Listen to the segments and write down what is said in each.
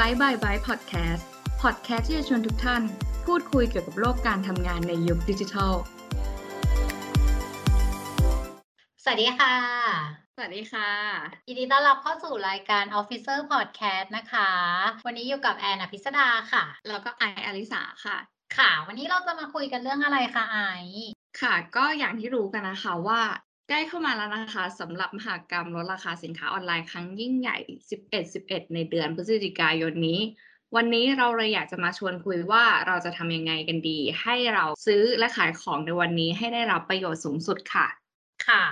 Bye Bye Bye Podcast ที่จะชวนทุกท่านพูดคุยเกี่ยวกับโลกการทำงานในยุคดิจิทัลสวัสดีค่ะสวัสดีค่ะยินดีต้อนรับเข้าสู่รายการ Officer Podcast นะคะวันนี้อยู่กับแอนอภิษฎาค่ะแล้วก็ไออลิสาค่ะค่ะวันนี้เราจะมาคุยกันเรื่องอะไรคะไอค่ะก็อย่างที่รู้กันนะคะว่าใกล้เข้ามาแล้วนะคะสำหรับมหกรรมลดราคาสินค้าออนไลน์ครั้งยิ่งใหญ่ 11-11 ในเดือนพฤศจิกายนนี้วันนี้เราเลยอยากจะมาชวนคุยว่าเราจะทำยังไงกันดีให้เราซื้อและขายของในวันนี้ให้ได้รับประโยชน์สูงสุดค่ะค่ะ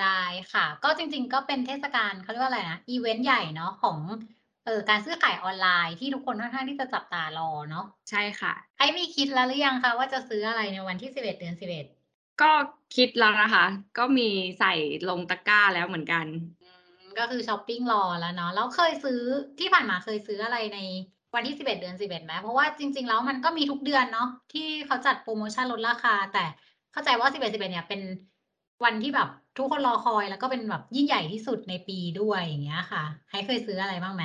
ได้ค่ะก็จริงๆก็เป็นเทศกาลเขาเรียกว่าอะไรนะอีเวนต์ใหญ่เนาะของการซื้อขายออนไลน์ที่ทุกคนค่อนข้างที่จะจับตารอเนาะใช่ค่ะไอ้มีคิดแล้วหรือยังคะว่าจะซื้ออะไรในวันที่11เดือน11ก็คิดแล้วนะคะก็มีใส่ลงตะกร้าแล้วเหมือนกันก็คือช้อปปิ้งรอแล้วเนาะแล้วเคยซื้อที่ผ่านมาเคยซื้ออะไรในวันที่11เดือน11ไหมเพราะว่าจริงๆแล้วมันก็มีทุกเดือนเนาะที่เขาจัดโปรโมชั่นลดราคาแต่เข้าใจว่า11 11เนี่ยเป็นวันที่แบบทุกคนรอคอยแล้วก็เป็นแบบยิ่งใหญ่ที่สุดในปีด้วยอย่างเงี้ยค่ะไอเคยซื้ออะไรบ้างไหม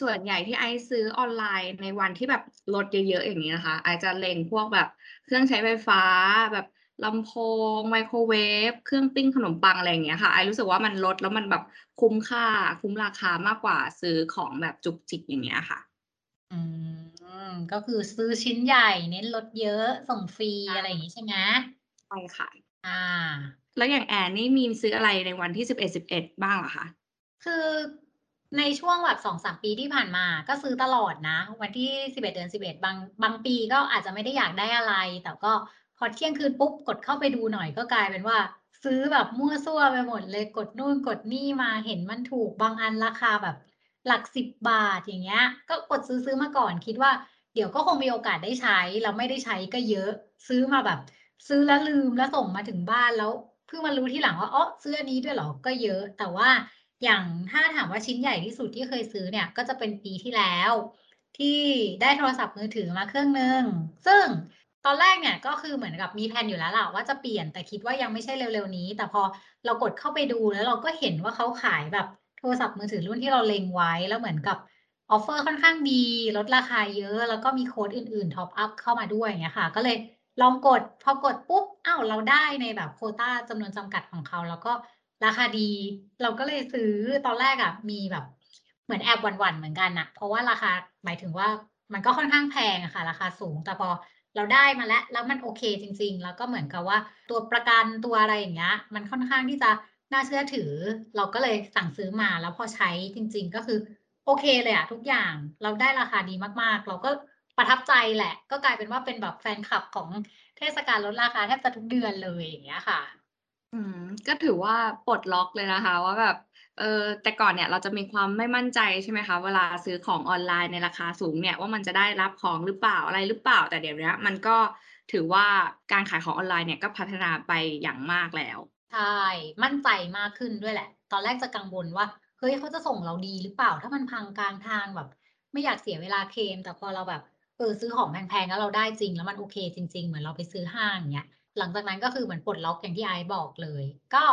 ส่วนใหญ่ที่ไอซื้อออนไลน์ในวันที่แบบลดเยอะๆอย่างนี้นะคะไอจะเล็งพวกแบบเครื่องใช้ไฟฟ้าแบบลำโพงไมโครเวฟเครื่องปิ้งขนมปังอะไรอย่างเงี้ยค่ะไอรู้สึกว่ามันลดแล้วมันแบบคุ้มค่าคุ้มราคามากกว่าซื้อของแบบจุกจิกอย่างเงี้ยค่ะก็คือซื้อชิ้นใหญ่เน้นลดเยอะส่งฟรีอะไรอย่างงี้ใช่ไหมใช่ค่ะแล้วอย่างแอนนี่มีซื้ออะไรในวันที่11-11บ้างเหรอคะคือในช่วงแบบ 2-3 ปีที่ผ่านมาก็ซื้อตลอดนะวันที่11เดือน11บางปีก็อาจจะไม่ได้อยากได้อะไรแต่ก็พอเที่ยงคืนปุ๊บกดเข้าไปดูหน่อยก็กลายเป็นว่าซื้อแบบมั่วซั่วไปหมดเลยกดนู่นกดนี่มาเห็นมันถูกบางอันราคาแบบหลัก10บาทอย่างเงี้ยก็กดซื้อมาก่อนคิดว่าเดี๋ยวก็คงมีโอกาสได้ใช้แล้วไม่ได้ใช้ก็เยอะซื้อมาแบบซื้อแล้วลืมแล้วส่งมาถึงบ้านแล้วเพิ่งมารู้ทีหลังว่าอ๋อซื้ออันนี้ด้วยเหรอก็เยอะแต่ว่าอย่างถ้าถามว่าชิ้นใหญ่ที่สุดที่เคยซื้อเนี่ยก็จะเป็นปีที่แล้วที่ได้โทรศัพท์มือถือมาเครื่องนึงซึ่งตอนแรกเนี่ยก็คือเหมือนกับมีแผนอยู่แล้วล่ะว่าจะเปลี่ยนแต่คิดว่ายังไม่ใช่เร็วๆนี้แต่พอเรากดเข้าไปดูแล้วเราก็เห็นว่าเขาขายแบบโทรศัพท์มือถือรุ่นที่เราเล็งไว้แล้วเหมือนกับออฟเฟอร์ค่อนข้างดีลดราคาเยอะแล้วก็มีโค้ดอื่นๆท็อปอัพเข้ามาด้วยอย่างเงี้ยค่ะก็เลยลองกดพอกดปุ๊บอ้าวเราได้ในแบบโควต้าจำนวนจำกัดของเขาแล้วก็ราคาดีเราก็เลยซื้อตอนแรกอ่ะมีแบบเหมือนแอบหวั่นๆเหมือนกันนะเพราะว่าราคาหมายถึงว่ามันก็ค่อนข้างแพงอะค่ะราคาสูงแต่พอเราได้มาแล้วมันโอเคจริงๆแล้วก็เหมือนกับว่าตัวประกันตัวอะไรอย่างเงี้ยมันค่อนข้างที่จะน่าเชื่อถือเราก็เลยสั่งซื้อมาแล้วพอใช้จริงๆก็คือโอเคเลยอะทุกอย่างเราได้ราคาดีมากๆเราก็ประทับใจแหละก็กลายเป็นว่าเป็นแบบแฟนคลับของเทศกาลลดราคาแทบจะทุกเดือนเลยอย่างเงี้ยค่ะก็ถือว่าปลดล็อกเลยนะคะว่าแบบแต่ก่อนเนี่ยเราจะมีความไม่มั่นใจใช่ไหมคะเวลาซื้อของออนไลน์ในราคาสูงเนี่ยว่ามันจะได้รับของหรือเปล่าอะไรหรือเปล่าแต่เดี๋ยวนี้มันก็ถือว่าการขายของออนไลน์เนี่ยก็พัฒนาไปอย่างมากแล้วใช่มั่นใจมากขึ้นด้วยแหละตอนแรกจะกังวลว่าเฮ้ยเขาจะส่งเราดีหรือเปล่าถ้ามันพังกลางทางแบบไม่อยากเสียเวลาเคลมแต่พอเราแบบซื้อของแพงๆแล้วเราได้จริงแล้วมันโอเคจริงๆเหมือนเราไปซื้อห้างเนี่ยหลังจากนั้นก็คือเหมือนปลดล็อกอย่างที่ไอบอกเลยก็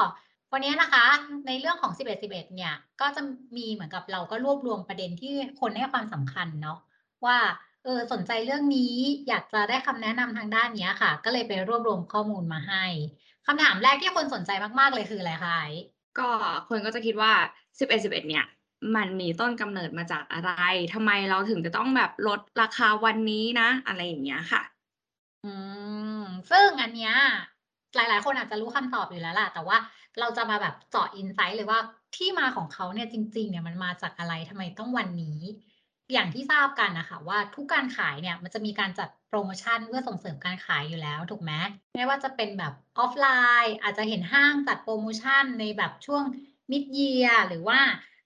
วันนี้นะคะในเรื่องของ 11-11 เนี่ยก็จะมีเหมือนกับเราก็รวบรวมประเด็นที่คนให้ความสำคัญเนาะว่าสนใจเรื่องนี้อยากจะได้คำแนะนำทางด้านนี้ค่ะก็เลยไปรวบรวมข้อมูลมาให้คำถามแรกที่คนสนใจมากๆเลยคืออะไรคะก็คนก็จะคิดว่า 11-11 เนี่ยมันมีต้นกำเนิดมาจากอะไรทำไมเราถึงจะต้องแบบลดราคาวันนี้นะอะไรอย่างเงี้ยค่ะซึ่งอันเนี้ยหลายๆคนอาจจะรู้คำตอบอยู่แล้วล่ะแต่ว่าเราจะมาแบบเจาะอินไซต์เลยว่าที่มาของเขาเนี่ยจริงๆเนี่ยมันมาจากอะไรทำไมต้องวันนี้อย่างที่ทราบกันนะคะว่าทุกการขายเนี่ยมันจะมีการจัดโปรโมชั่นเพื่อส่งเสริมการขายอยู่แล้วถูกไหมไม่ว่าจะเป็นแบบออฟไลน์อาจจะเห็นห้างจัดโปรโมชั่นในแบบช่วงมิดเยียร์หรือว่า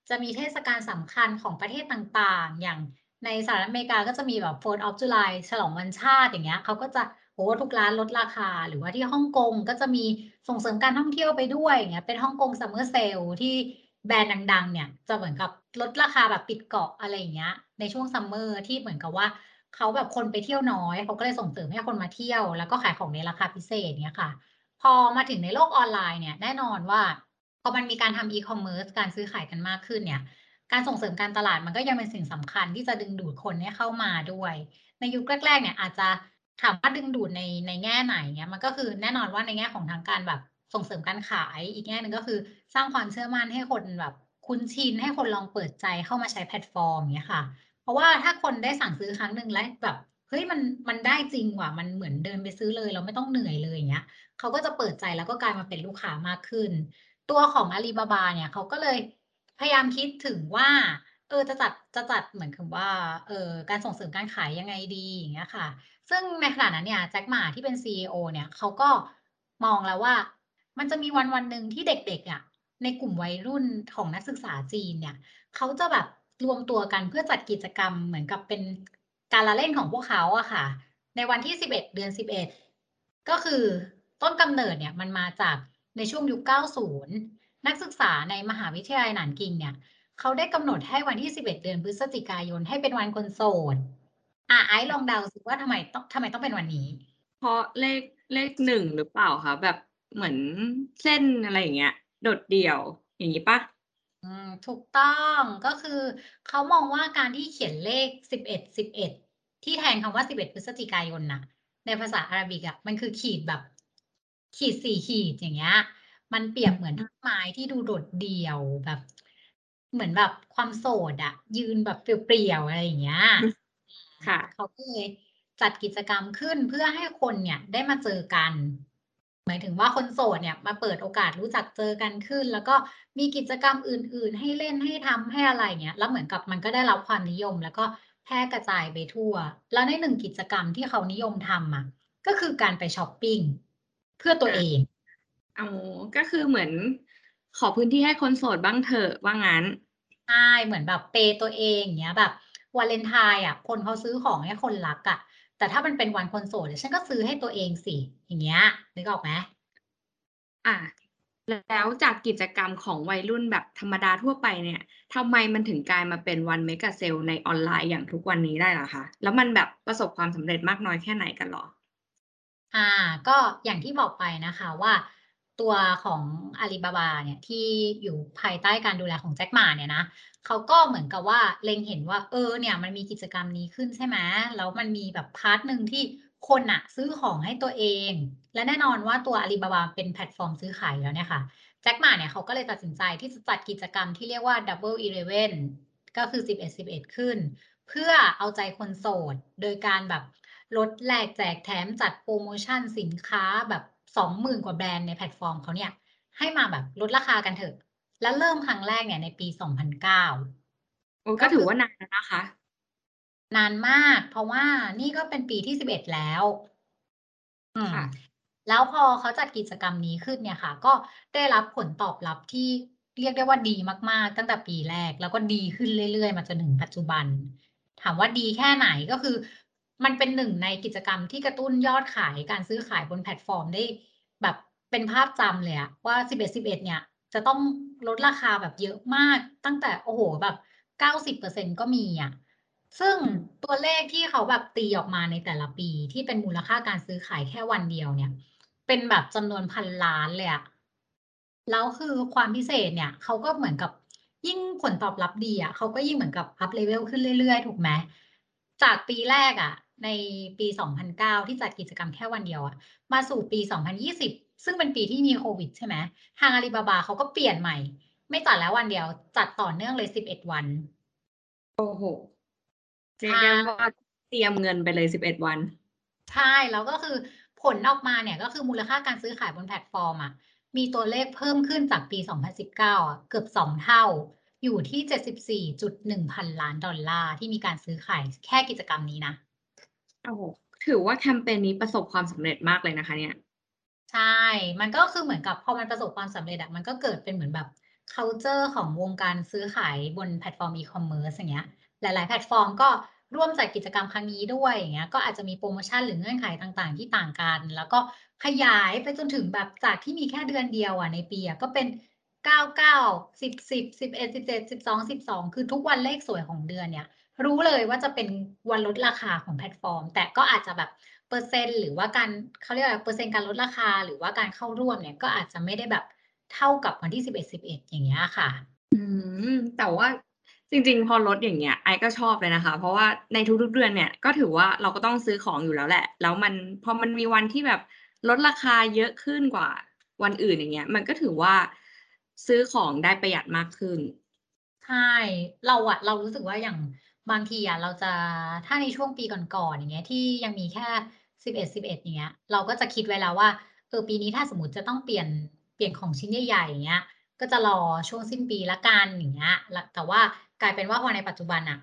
จะมีเทศกาลสำคัญของประเทศต่างๆอย่างในสหรัฐอเมริกาก็จะมีแบบ 4th of July ฉลองวันชาติอย่างเงี้ยเขาก็จะโหทุกร้านลดราคาหรือว่าที่ฮ่องกงก็จะมีส่งเสริมการท่องเที่ยวไปด้วยอย่างเงี้ยเป็นฮ่องกงซัมเมอร์เซลที่แบรนด์ดังๆเนี่ยจะเหมือนกับลดราคาแบบปิดเกาะอะไรอย่างเงี้ยในช่วงซัมเมอร์ที่เหมือนกับว่าเขาแบบคนไปเที่ยวน้อยเขาก็เลยส่งเสริมให้คนมาเที่ยวแล้วก็ขายของในราคาพิเศษเนี่ยค่ะพอมาถึงในโลกออนไลน์เนี่ยแน่นอนว่าพอมันมีการทำอีคอมเมิร์ซการซื้อขายกันมากขึ้นเนี่ย การส่งเสริมการตลาดมันก็ยังเป็นสิ่งสำคัญที่จะดึงดูดคนให้เข้ามาด้วยในยุคแรกๆเนี่ยอาจจะถามว่าดึงดูดในแง่ไหนเนี่ยมันก็คือแน่นอนว่าในแง่ของทางการแบบส่งเสริมการขายอีกแง่นึงก็คือสร้างความเชื่อมั่นให้คนแบบคุ้นชินให้คนลองเปิดใจเข้ามาใช้แพลตฟอร์มเนี่ยค่ะเพราะว่าถ้าคนได้สั่งซื้อครั้งนึงแล้วแบบเฮ้ยมันได้จริงว่ะมันเหมือนเดินไปซื้อเลยเราไม่ต้องเหนื่อยเลยอย่างเงี้ยเขาก็จะเปิดใจแล้วก็กลายมาเป็นลูกค้ามากขึ้นตัวของอาลีบาบาเนี่ยเขาก็เลยพยายามคิดถึงว่าจะจัดเหมือนคือว่าการส่งเสริมการขายยังไงดีอย่างเงี้ยค่ะซึ่งในขณะนั้นเนี่ยแจ็คหม่าที่เป็น CEO เนี่ยเขาก็มองแล้วว่ามันจะมีวันๆนึงที่เด็กๆอ่ะในกลุ่มวัยรุ่นของนักศึกษาจีนเนี่ยเขาจะแบบรวมตัวกันเพื่อจัดกิจกรรมเหมือนกับเป็นการละเล่นของพวกเขาอะค่ะในวันที่11เดือน11ก็คือต้นกำเนิดเนี่ยมันมาจากในช่วงยุค90นักศึกษาในมหาวิทยาลัยหนานกิงเนี่ยเขาได้กำหนดให้วันที่11เดือนพฤศจิกายนให้เป็นวันคนโสดไอซ์ลองเดาสิว่าทำไมต้องเป็นวันนี้เพราะเลข1หรือเปล่าคะแบบเหมือนเส้นอะไรอย่างเงี้ยโดดเดี่ยวอย่างนี้ปะถูกต้องก็คือเขามองว่าการที่เขียนเลข11ที่แทนคำว่า11พฤศจิกายนนะในภาษาอาหรับิกอะมันคือขีดแบบขีด4ขีดอย่างเงี้ยมันเปรียบเหมือนต้นไม้ที่ดูโดดเดี่ยวแบบเหมือนแบบความโสดอะยืนแบบเปลี่ยวๆอะไรอย่างเงี้ยค่ะเขาก็เลยจัดกิจกรรมขึ้นเพื่อให้คนเนี่ยได้มาเจอกันหมายถึงว่าคนโสดเนี่ยมาเปิดโอกาสรู้จักเจอกันขึ้นแล้วก็มีกิจกรรมอื่นๆให้เล่นให้ทำให้อะไรเงี้ยแล้วเหมือนกับมันก็ได้รับความนิยมแล้วก็แพร่กระจายไปทั่วแล้วในหนึ่งกิจกรรมที่เขานิยมทำอ่ะก็คือการไปช้อปปิ้งเพื่อตัวเองก็คือเหมือนขอพื้นที่ให้คนโสดบ้างเถอะว่างั้นใช่เหมือนแบบเปย์ตัวเองเงี้ยแบบวาเลนไทน์อ่ะคนเขาซื้อของให้คนรักอ่ะแต่ถ้ามันเป็นวันคนโสดฉันก็ซื้อให้ตัวเองสิอย่างเงี้ยนึกออกไหมแล้วจากกิจกรรมของวัยรุ่นแบบธรรมดาทั่วไปเนี่ยทำไมมันถึงกลายมาเป็นวันเมกะเซลในออนไลน์อย่างทุกวันนี้ได้ล่ะคะแล้วมันแบบประสบความสำเร็จมากน้อยแค่ไหนกันหรอก็อย่างที่บอกไปนะคะว่าตัวของอาลีบาบาเนี่ยที่อยู่ภายใต้การดูแลของแจ็คหม่าเนี่ยนะเขาก็เหมือนกับว่าเล็งเห็นว่าเนี่ยมันมีกิจกรรมนี้ขึ้นใช่ไหมแล้วมันมีแบบพาร์ทนึงที่คนอะซื้อของให้ตัวเองและแน่นอนว่าตัวอาลีบาบาเป็นแพลตฟอร์มซื้อขายแล้วเนี่ยค่ะแจ็คหม่าเนี่ยเขาก็เลยตัดสินใจที่จะจัดกิจกรรมที่เรียกว่า Double 11ก็คือ11/11ขึ้นเพื่อเอาใจคนโสดโดยการแบบลดแลกแจกแถมจัดโปรโมชั่นสินค้าแบบ20,000 กว่าแบรนด์ในแพลตฟอร์มเขาเนี่ยให้มาแบบลดราคากันเถอะแล้วเริ่มครั้งแรกเนี่ยในปี 2009 ก็ถือว่านานนะคะนานมากเพราะว่านี่ก็เป็นปีที่11แล้วแล้วพอเขาจัดกิจกรรมนี้ขึ้นเนี่ยค่ะก็ได้รับผลตอบรับที่เรียกได้ว่าดีมากๆตั้งแต่ปีแรกแล้วก็ดีขึ้นเรื่อยๆมาจนถึงปัจจุบันถามว่าดีแค่ไหนก็คือมันเป็นหนึ่งในกิจกรรมที่กระตุ้นยอดขายการซื้อขายบนแพลตฟอร์มได้แบบเป็นภาพจำเลยอะว่า11/11เนี่ยจะต้องลดราคาแบบเยอะมากตั้งแต่แบบ 90% ก็มีอะซึ่งตัวเลขที่เขาแบบตีออกมาในแต่ละปีที่เป็นมูลค่าการซื้อขายแค่วันเดียวเนี่ยเป็นแบบจำนวนพันล้านเลยอะแล้วคือความพิเศษเนี่ยเขาก็เหมือนกับยิ่งผลตอบรับดีอะเขาก็ยิ่งเหมือนกับอัพเลเวลขึ้นเรื่อยๆถูกไหมจากปีแรกอะในปี 2009 ที่จัดกิจกรรมแค่วันเดียวอะมาสู่ปี 2020 ซึ่งเป็นปีที่มีโควิดใช่ไหมทางอาลีบาบาเขาก็เปลี่ยนใหม่ไม่จัดแล้ววันเดียวจัดต่อเนื่องเลย11วันโอ้โหเรียกได้ว่าเตรียมเงินไปเลย11วันใช่แล้วก็คือผลออกมาเนี่ยก็คือมูลค่าการซื้อขายบนแพลตฟอร์มอะมีตัวเลขเพิ่มขึ้นจากปี 2019 อะเกือบ2เท่าอยู่ที่ 74.1 พันล้านดอลลาร์ที่มีการซื้อขายแค่กิจกรรมนี้นะถือว่าแคมเปญนี้ประสบความสำเร็จมากเลยนะคะเนี่ยใช่มันก็คือเหมือนกับพอมันประสบความสำเร็จอะมันก็เกิดเป็นเหมือนแบบ culture ของวงการซื้อขายบนแพลตฟอร์ม e-commerce อย่างเงี้ยหลายๆแพลตฟอร์มก็ร่วมจัดกิจกรรมครั้งนี้ด้วยอย่างเงี้ยก็อาจจะมีโปรโมชั่นหรือเงื่อนไขต่างๆที่ต่างกันแล้วก็ขยายไปจนถึงแบบจากที่มีแค่เดือนเดียวอะในปีอะก็เป็น9 9 10 10 11 17 12 12คือทุกวันเลขสวยของเดือนเนี่ยรู้เลยว่าจะเป็นวันลดราคาของแพลตฟอร์มแต่ก็อาจจะแบบเปอร์เซ็นต์หรือว่าการเขาเรียกว่าเปอร์เซ็นต์การลดราคาหรือว่าการเข้าร่วมเนี่ยก็อาจจะไม่ได้แบบเท่ากับวันที่11/11อย่างเงี้ยค่ะแต่ว่า จริงๆพอลดอย่างเงี้ยไอก็ชอบเลยนะคะเพราะว่าในทุกๆเดือนเนี่ยก็ถือว่าเราก็ต้องซื้อของอยู่แล้วแหละแล้วมันพอมันมีวันที่แบบลดราคาเยอะขึ้นกว่าวันอื่นอย่างเงี้ยมันก็ถือว่าซื้อของได้ประหยัดมากขึ้นใช่เรารู้สึกว่าอย่างบางทีอ่ะเราจะถ้าในช่วงปีก่อนๆอย่างเงี้ยที่ยังมีแค่11อย่างเงี้ยเราก็จะคิดไว้แล้วว่าปีนี้ถ้าสมมติจะต้องเปลี่ยนของชิ้นใหญ่ๆอย่างเงี้ยก็จะรอช่วงสิ้นปีละกันอย่างเงี้ยแต่ว่ากลายเป็นว่าพอในปัจจุบันอ่ะ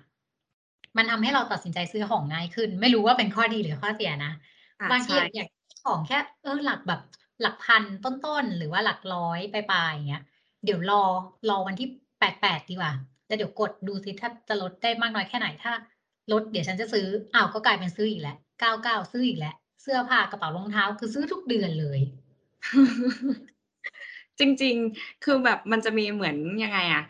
มันทำให้เราตัดสินใจซื้อของง่ายขึ้นไม่รู้ว่าเป็นข้อดีหรือข้อเสียนะบางทีอยากของแค่หลักแบบหลักพันต้นๆหรือว่าหลักร้อยปลายๆอย่างเงี้ยเดี๋ยวรอวันที่88ดีกว่าแล้วเดี๋ยวกดดูสิถ้าจะลดได้มากน้อยแค่ไหนถ้าลดเดี๋ยวฉันจะซื้อก็กลายเป็นซื้ออีกแล้ว99ซื้ออีกแล้วเสื้อผ้ากระเป๋ารองเท้าคือซื้อทุกเดือนเลยจริงๆคือแบบมันจะมีเหมือนยังไงอ่ะ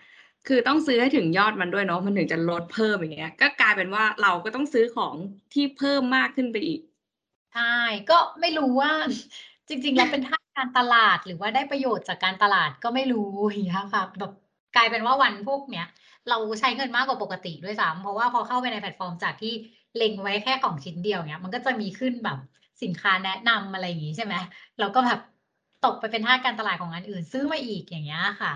คือต้องซื้อให้ถึงยอดมันด้วยเนาะมันถึงจะลดเพิ่มอย่างเงี้ยก็กลายเป็นว่าเราก็ต้องซื้อของที่เพิ่มมากขึ้นไปอีกใช่ก็ไม่รู้ว่าจริงๆแล้วเป็นท่าการตลาดหรือว่าได้ประโยชน์จากการตลาดก็ไม่รู้อย่างเงี้ยค่ะแบบกลายเป็นว่าวันพวกเนี้ยเราใช้เงินมากกว่าปกติด้วยซ้ำเพราะว่าพอเข้าไปในแพลตฟอร์มจากที่เล็งไว้แค่ของชิ้นเดียวเนี้ยมันก็จะมีขึ้นแบบสินค้าแนะนำอะไรอย่างงี้ใช่ไหมเราก็แบบตกไปเป็นท่าการตลาดของอันอื่นซื้อมาอีกอย่างเงี้ยค่ะ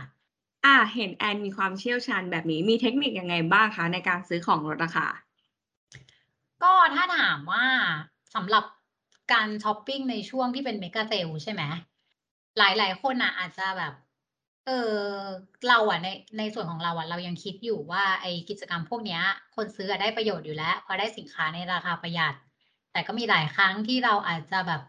เห็นแอนมีความเชี่ยวชาญแบบนี้มีเทคนิคยังไงบ้างคะในการซื้อของลดราคาก็ถ้าถามว่าสำหรับการช้อปปิ้งในช่วงที่เป็นเมกะเซลใช่ไหมหลายๆคนอาจจะแบบเราในส่วนของเราเรายังคิดอยู่ว่าไอ้กิจกรรมพวกเนี้ยคนซื้อได้ประโยชน์อยู่แล้วพอได้สินค้าในราคาประหยัดแต่ก็มีหลายครั้งที่เราอาจจะแบบ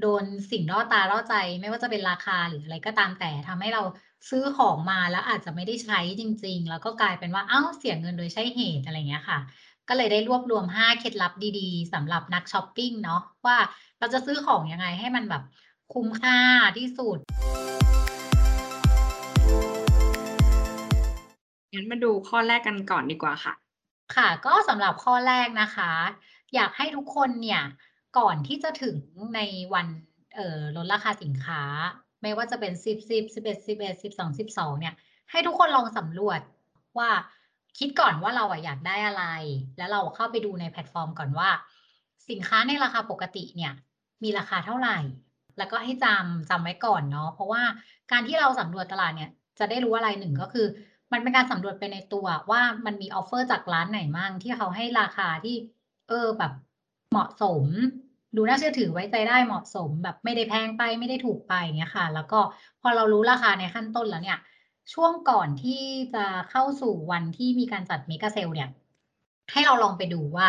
โดนสิ่งล่อตาล่อใจไม่ว่าจะเป็นราคาหรืออะไรก็ตามแต่ทำให้เราซื้อของมาแล้วอาจจะไม่ได้ใช้จริงๆแล้วก็กลายเป็นว่าเสียเงินโดยใช่เหตุอะไรเงี้ยค่ะก็เลยได้รวบรวม5เคล็ดลับดีๆสำหรับนักช้อปปิ้งเนาะว่าเราจะซื้อของยังไงให้มันแบบคุ้มค่าที่สุดงั้นมาดูข้อแรกกันก่อนดีกว่าค่ะค่ะก็สำหรับข้อแรกนะคะอยากให้ทุกคนเนี่ยก่อนที่จะถึงในวันลดราคาสินค้าไม่ว่าจะเป็น10 11 11 12 12เนี่ยให้ทุกคนลองสำรวจว่าคิดก่อนว่าเราอยากได้อะไรแล้วเราเข้าไปดูในแพลตฟอร์มก่อนว่าสินค้าในราคาปกติเนี่ยมีราคาเท่าไหร่แล้วก็ให้จำไว้ก่อนเนาะเพราะว่าการที่เราสำรวจตลาดเนี่ยจะได้รู้อะไรหนึ่งก็คือมันเป็นการสำรวจไปในตัวว่ามันมีออฟเฟอร์จากร้านไหนมั่งที่เขาให้ราคาที่แบบเหมาะสมดูน่าเชื่อถือไว้ใจได้เหมาะสมแบบไม่ได้แพงไปไม่ได้ถูกไปอย่างเงี้ยค่ะแล้วก็พอเรารู้ราคาในขั้นต้นแล้วเนี่ยช่วงก่อนที่จะเข้าสู่วันที่มีการจัดเมกะเซลเนี่ยให้เราลองไปดูว่า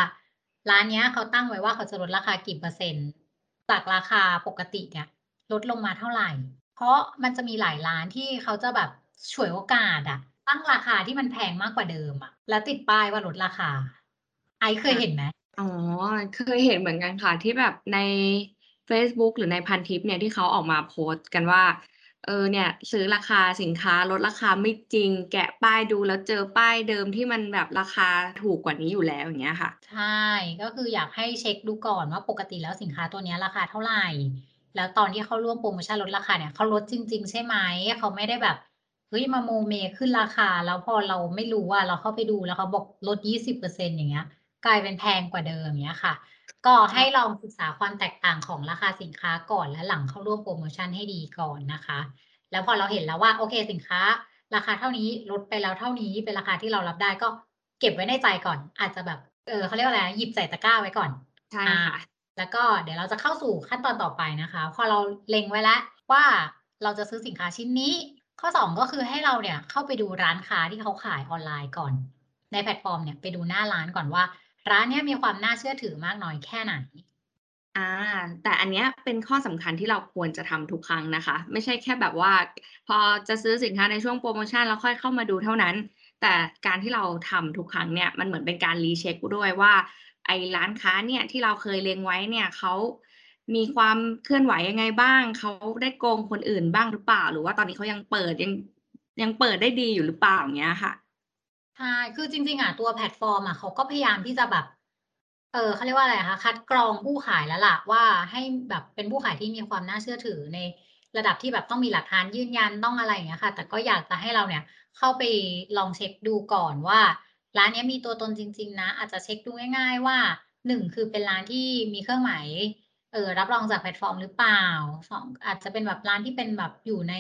ร้านเนี้ยเขาตั้งไว้ว่าเขาจะลดราคากี่เปอร์เซ็นต์จากราคาปกติเนี่ยลดลงมาเท่าไหร่เพราะมันจะมีหลายร้านที่เขาจะแบบฉวยโอกาสตั้งราคาที่มันแพงมากกว่าเดิมแล้วติดป้ายว่าลดราคาไอเคยเห็นไหมเคยเห็นเหมือนกันค่ะที่แบบใน Facebook หรือในพันทิปเนี่ยที่เขาออกมาโพสต์กันว่าเนี่ยซื้อราคาสินค้าลดราคาไม่จริงแกะป้ายดูแล้วเจอป้ายเดิมที่มันแบบราคาถูกกว่านี้อยู่แล้วอย่างเงี้ยค่ะใช่ก็คืออยากให้เช็คดูก่อนว่าปกติแล้วสินค้าตัวนี้ราคาเท่าไหร่แล้วตอนที่เขาร่วมโปรโมชั่นลดราคาเนี่ยเขาลดจริงๆใช่ไหมเขาไม่ได้แบบมาโมเมขึ้นราคาแล้วพอเราไม่รู้ว่าเราเข้าไปดูแล้วเขาบอกลด 20% อย่างเงี้ยกลายเป็นแพงกว่าเดิมเนี้ยค่ะก็ให้ลองศึกษาความแตกต่างของราคาสินค้าก่อนและหลังเข้าร่วมโปรโมชั่นให้ดีก่อนนะคะแล้วพอเราเห็นแล้วว่าโอเคสินค้าราคาเท่านี้ลดไปแล้วเท่านี้เป็นราคาที่เรารับได้ก็เก็บไว้ในใจก่อนอาจจะแบบเขาเรียกว่าอะไรหยิบใส่ตะกร้าไว้ก่อนใช่ค่ะแล้วก็เดี๋ยวเราจะเข้าสู่ขั้นตอนต่อไปนะคะพอเราเล็งไว้แล้วว่าเราจะซื้อสินค้าชิ้นนี้ข้อ2ก็คือให้เราเนี่ยเข้าไปดูร้านค้าที่เขาขายออนไลน์ก่อนในแพลตฟอร์มเนี่ยไปดูหน้าร้านก่อนว่าร้านเนี้ยมีความน่าเชื่อถือมากน้อยแค่ไหนแต่อันเนี้ยเป็นข้อสำคัญที่เราควรจะทำทุกครั้งนะคะไม่ใช่แค่แบบว่าพอจะซื้อสินค้าในช่วงโปรโมชั่นแล้วค่อยเข้ามาดูเท่านั้นแต่การที่เราทำทุกครั้งเนี่ยมันเหมือนเป็นการรีเช็คด้วยว่าไอ้ร้านค้าเนี่ยที่เราเคยเล็งไว้เนี่ยเขามีความเคลื่อนไหวยังไงบ้างเขาได้โกงคนอื่นบ้างหรือเปล่าหรือว่าตอนนี้เขายังเปิดได้ดีอยู่หรือเปล่าอย่างเงี้ยค่ะใช่คือจริงๆตัวแพลตฟอร์มเขาก็พยายามที่จะแบบเขาเรียกว่าอะไรคะคัดกรองผู้ขายแล้วล่ะว่าให้แบบเป็นผู้ขายที่มีความน่าเชื่อถือในระดับที่แบบต้องมีหลักฐานยืนยันต้องอะไรอย่างเงี้ยค่ะแต่ก็อยากจะให้เราเนี่ยเข้าไปลองเช็คดูก่อนว่า ร้านนี้มีตัวตนจริงๆนะอาจจะเช็คดูง่ายๆว่า1คือเป็นร้านที่มีเครื่องหมายรับรองจากแพลตฟอร์มหรือเปล่า2อาจจะเป็นแบบร้านที่เป็นแบบอยู่ใน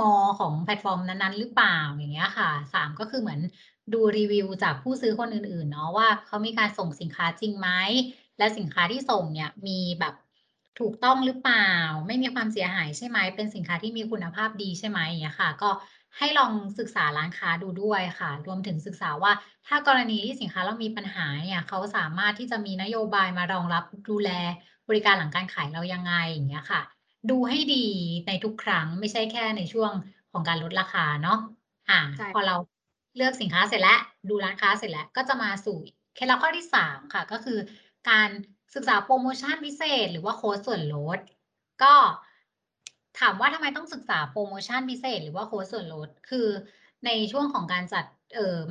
มอของแพลตฟอร์มนั้นๆหรือเปล่าอย่างเงี้ยค่ะ3ก็คือเหมือนดูรีวิวจากผู้ซื้อคนอื่นๆเนาะว่าเขามีการส่งสินค้าจริงไหมและสินค้าที่ส่งเนี่ยมีแบบถูกต้องหรือเปล่าไม่มีความเสียหายใช่ไหมเป็นสินค้าที่มีคุณภาพดีใช่ไหมอย่างเงี้ยค่ะก็ให้ลองศึกษาร้านค้าดูด้วยค่ะรวมถึงศึกษาว่าถ้ากรณีที่สินค้าเรามีปัญหาเนี่ยเขาสามารถที่จะมีนโยบายมารองรับดูแลบริการหลังการขายเรายังไงอย่างเงี้ยค่ะดูให้ดีในทุกครั้งไม่ใช่แค่ในช่วงของการลดราคาเนาะพอเราเลือกสินค้าเสร็จแล้วดูร้านค้าเสร็จแล้วก็จะมาสู่เคล็ดลับข้อที่3ค่ะก็คือการศึกษาโปรโมชั่นพิเศษหรือว่าโค้ดส่วนลดก็ถามว่าทำไมต้องศึกษาโปรโมชั่นพิเศษหรือว่าโค้ดส่วนลดคือในช่วงของการจัด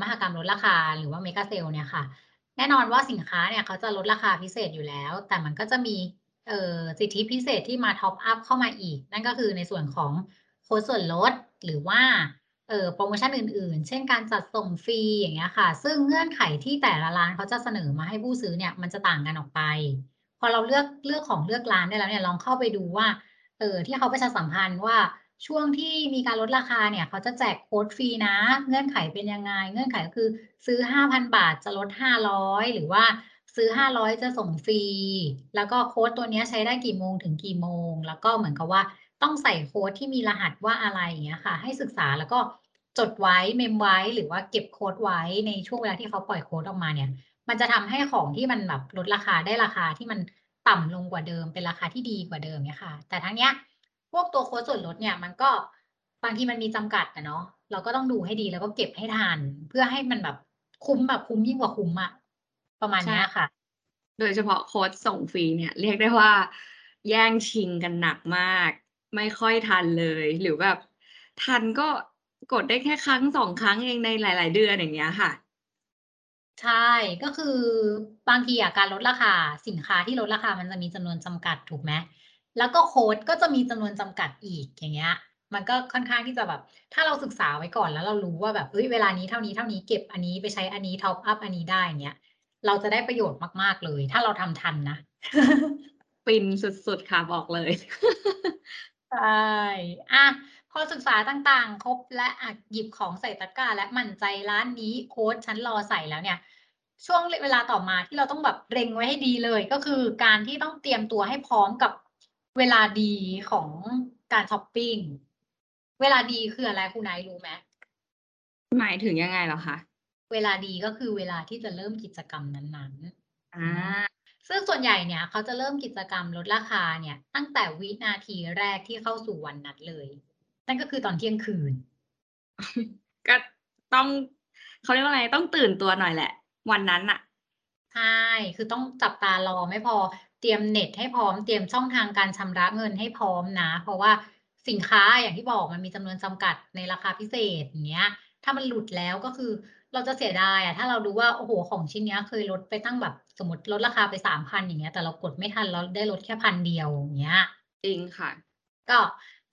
มหกรรมลดราคาหรือว่าเมกาเซลเนี่ยค่ะแน่นอนว่าสินค้าเนี่ยเขาจะลดราคาพิเศษอยู่แล้วแต่มันก็จะมีสิทธิพิเศษที่มาท็อปอัพเข้ามาอีกนั่นก็คือในส่วนของโค้ดส่วนลดหรือว่าโปรโมชั่นอื่นๆเช่นการจัดส่งฟรีอย่างเงี้ยค่ะซึ่งเงื่อนไขที่แต่ละร้านเขาจะเสนอมาให้ผู้ซื้อเนี่ยมันจะต่างกันออกไปพอเราเลือกของเลือกร้านได้แล้วเนี่ยลองเข้าไปดูว่าที่เขาประชาสัมพันธ์ว่าช่วงที่มีการลดราคาเนี่ยเขาจะแจกโค้ดฟรีนะเงื่อนไขเป็นยังไงเงื่อนไขก็คือซื้อ 5,000 บาทจะลด500หรือว่าซื้อ500จะส่งฟรีแล้วก็โค้ดตัวนี้ใช้ได้กี่โมงถึงกี่โมงแล้วก็เหมือนกับว่าต้องใส่โค้ดที่มีรหัสว่าอะไรอย่างเงี้ยค่ะให้ศึกษาแล้วก็จดไว้เมมไว้หรือว่าเก็บโค้ดไว้ในช่วงเวลาที่เขาปล่อยโค้ดออกมาเนี่ยมันจะทำให้ของที่มันแบบลดราคาได้ราคาที่มันต่ำลงกว่าเดิมเป็นราคาที่ดีกว่าเดิมเนี่ยค่ะแต่ทั้งเนี้ยพวกตัวโค้ดส่วนลดเนี่ยมันก็บางทีมันมีจำกัดนะเนาะเราก็ต้องดูให้ดีแล้วก็เก็บให้ทันเพื่อให้มันแบบคุ้มแบบคุ้มยิ่งกว่าคุ้มอะประมาณนี้ค่ะโดยเฉพาะโค้ดส่งฟรีเนี่ยเรียกได้ว่าแย่งชิงกันหนักมากไม่ค่อยทันเลยหรือแบบทันก็กดได้แค่ครั้ง2ครั้งเองในหลายๆเดือนอย่างเงี้ยค่ะใช่ก็คือบางทีการลดราคาสินค้าที่ลดราคามันจะมีจำนวนจำกัดถูกไหมแล้วก็โค้ดก็จะมีจำนวนจำกัดอีกอย่างเงี้ยมันก็ค่อนข้างที่จะแบบถ้าเราศึกษาไว้ก่อนแล้วเรารู้ว่าแบบเวลานี้เท่านี้เก็บอันนี้ไปใช้อันนี้ท็อปอัพอันนี้ได้อย่างเงี้ยเราจะได้ประโยชน์มากๆเลยถ้าเราทำทันนะฟินสุดๆค่ะบอกเลยใช่พอศึกษาต่างๆครบและหยิบของใส่ตะกร้าและมั่นใจร้านนี้โค้ดฉันรอใส่แล้วเนี่ยช่วงเวลาต่อมาที่เราต้องแบบเร่งไว้ให้ดีเลยก็คือการที่ต้องเตรียมตัวให้พร้อมกับเวลาดีของการช้อปปิ้งเวลาดีคืออะไรคุณนายรู้ไหมหมายถึงยังไงเหรอคะเวลาดีก็คือเวลาที่จะเริ่มกิจกรรมนั้นๆซึ่งส่วนใหญ่เนี่ยเขาจะเริ่มกิจกรรมลดราคาเนี่ยตั้งแต่วินาทีแรกที่เข้าสู่วันนัดเลยนั่นก็คือตอนเที่ยงคืนก็ต้องเขาเรียกว่าไงต้องตื่นตัวหน่อยแหละวันนั้นอะใช่คือต้องจับตารอไม่พอเตรียมเน็ตให้พร้อมเตรียมช่องทางการชำระเงินให้พร้อมนะเพราะว่าสินค้าอย่างที่บอกมันมีจำนวนจำกัดในราคาพิเศษอย่างเงี้ยถ้ามันหลุดแล้วก็คือเราจะเสียดายถ้าเราดูว่าโอ้โหของชิ้นนี้เคยลดไปตั้งแบบสมมติลดราคาไป 3,000 อย่างเงี้ยแต่เรากดไม่ทันเราได้ลดแค่1,000เดียวอย่างเงี้ยจริงค่ะก็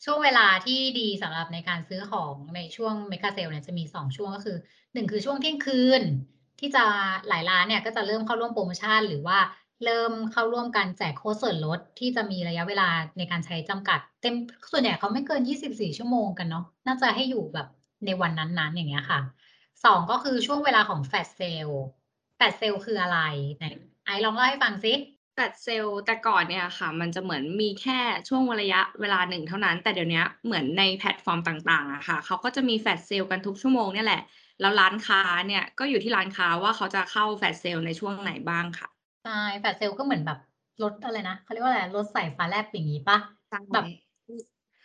ช่วงเวลาที่ดีสำหรับในการซื้อของในช่วงเมกาเซลเนี่ยจะมี2ช่วงก็คือ1คือช่วงเที่ยงคืนที่จะหลายร้านเนี่ยก็จะเริ่มเข้าร่วมโปรโมชั่นหรือว่าเริ่มเข้าร่วมการแจกโค้ดส่วนลดที่จะมีระยะเวลาในการใช้จำกัดเต็มส่วนใหญ่เขาไม่เกิน24ชั่วโมงกันเนาะน่าจะให้อยู่แบบในวันนั้นๆอย่างเงี้ยค่ะ2ก็คือช่วงเวลาของแฟลชเซลแฟลชเซลคืออะไรไหนไอลองเล่าให้ฟังซิแฟลชเซลแต่ก่อนเนี่ยค่ะมันจะเหมือนมีแค่ช่วงระยะเวลาหนึ่งเท่านั้นแต่เดี๋ยวนี้เหมือนในแพลตฟอร์มต่างๆอะค่ะเขาก็จะมีแฟลชเซลกันทุกชั่วโมงเนี่ยแหละแล้วร้านค้าเนี่ยก็อยู่ที่ร้านค้าว่าเขาจะเข้าแฟลชเซลในช่วงไหนบ้างค่ะใช่แฟลชเซลก็เหมือนแบบลดอะไรนะเขาเรียกว่าอะไรลดใส่ฟ้าแลบอย่างนี้ป่ะแบบ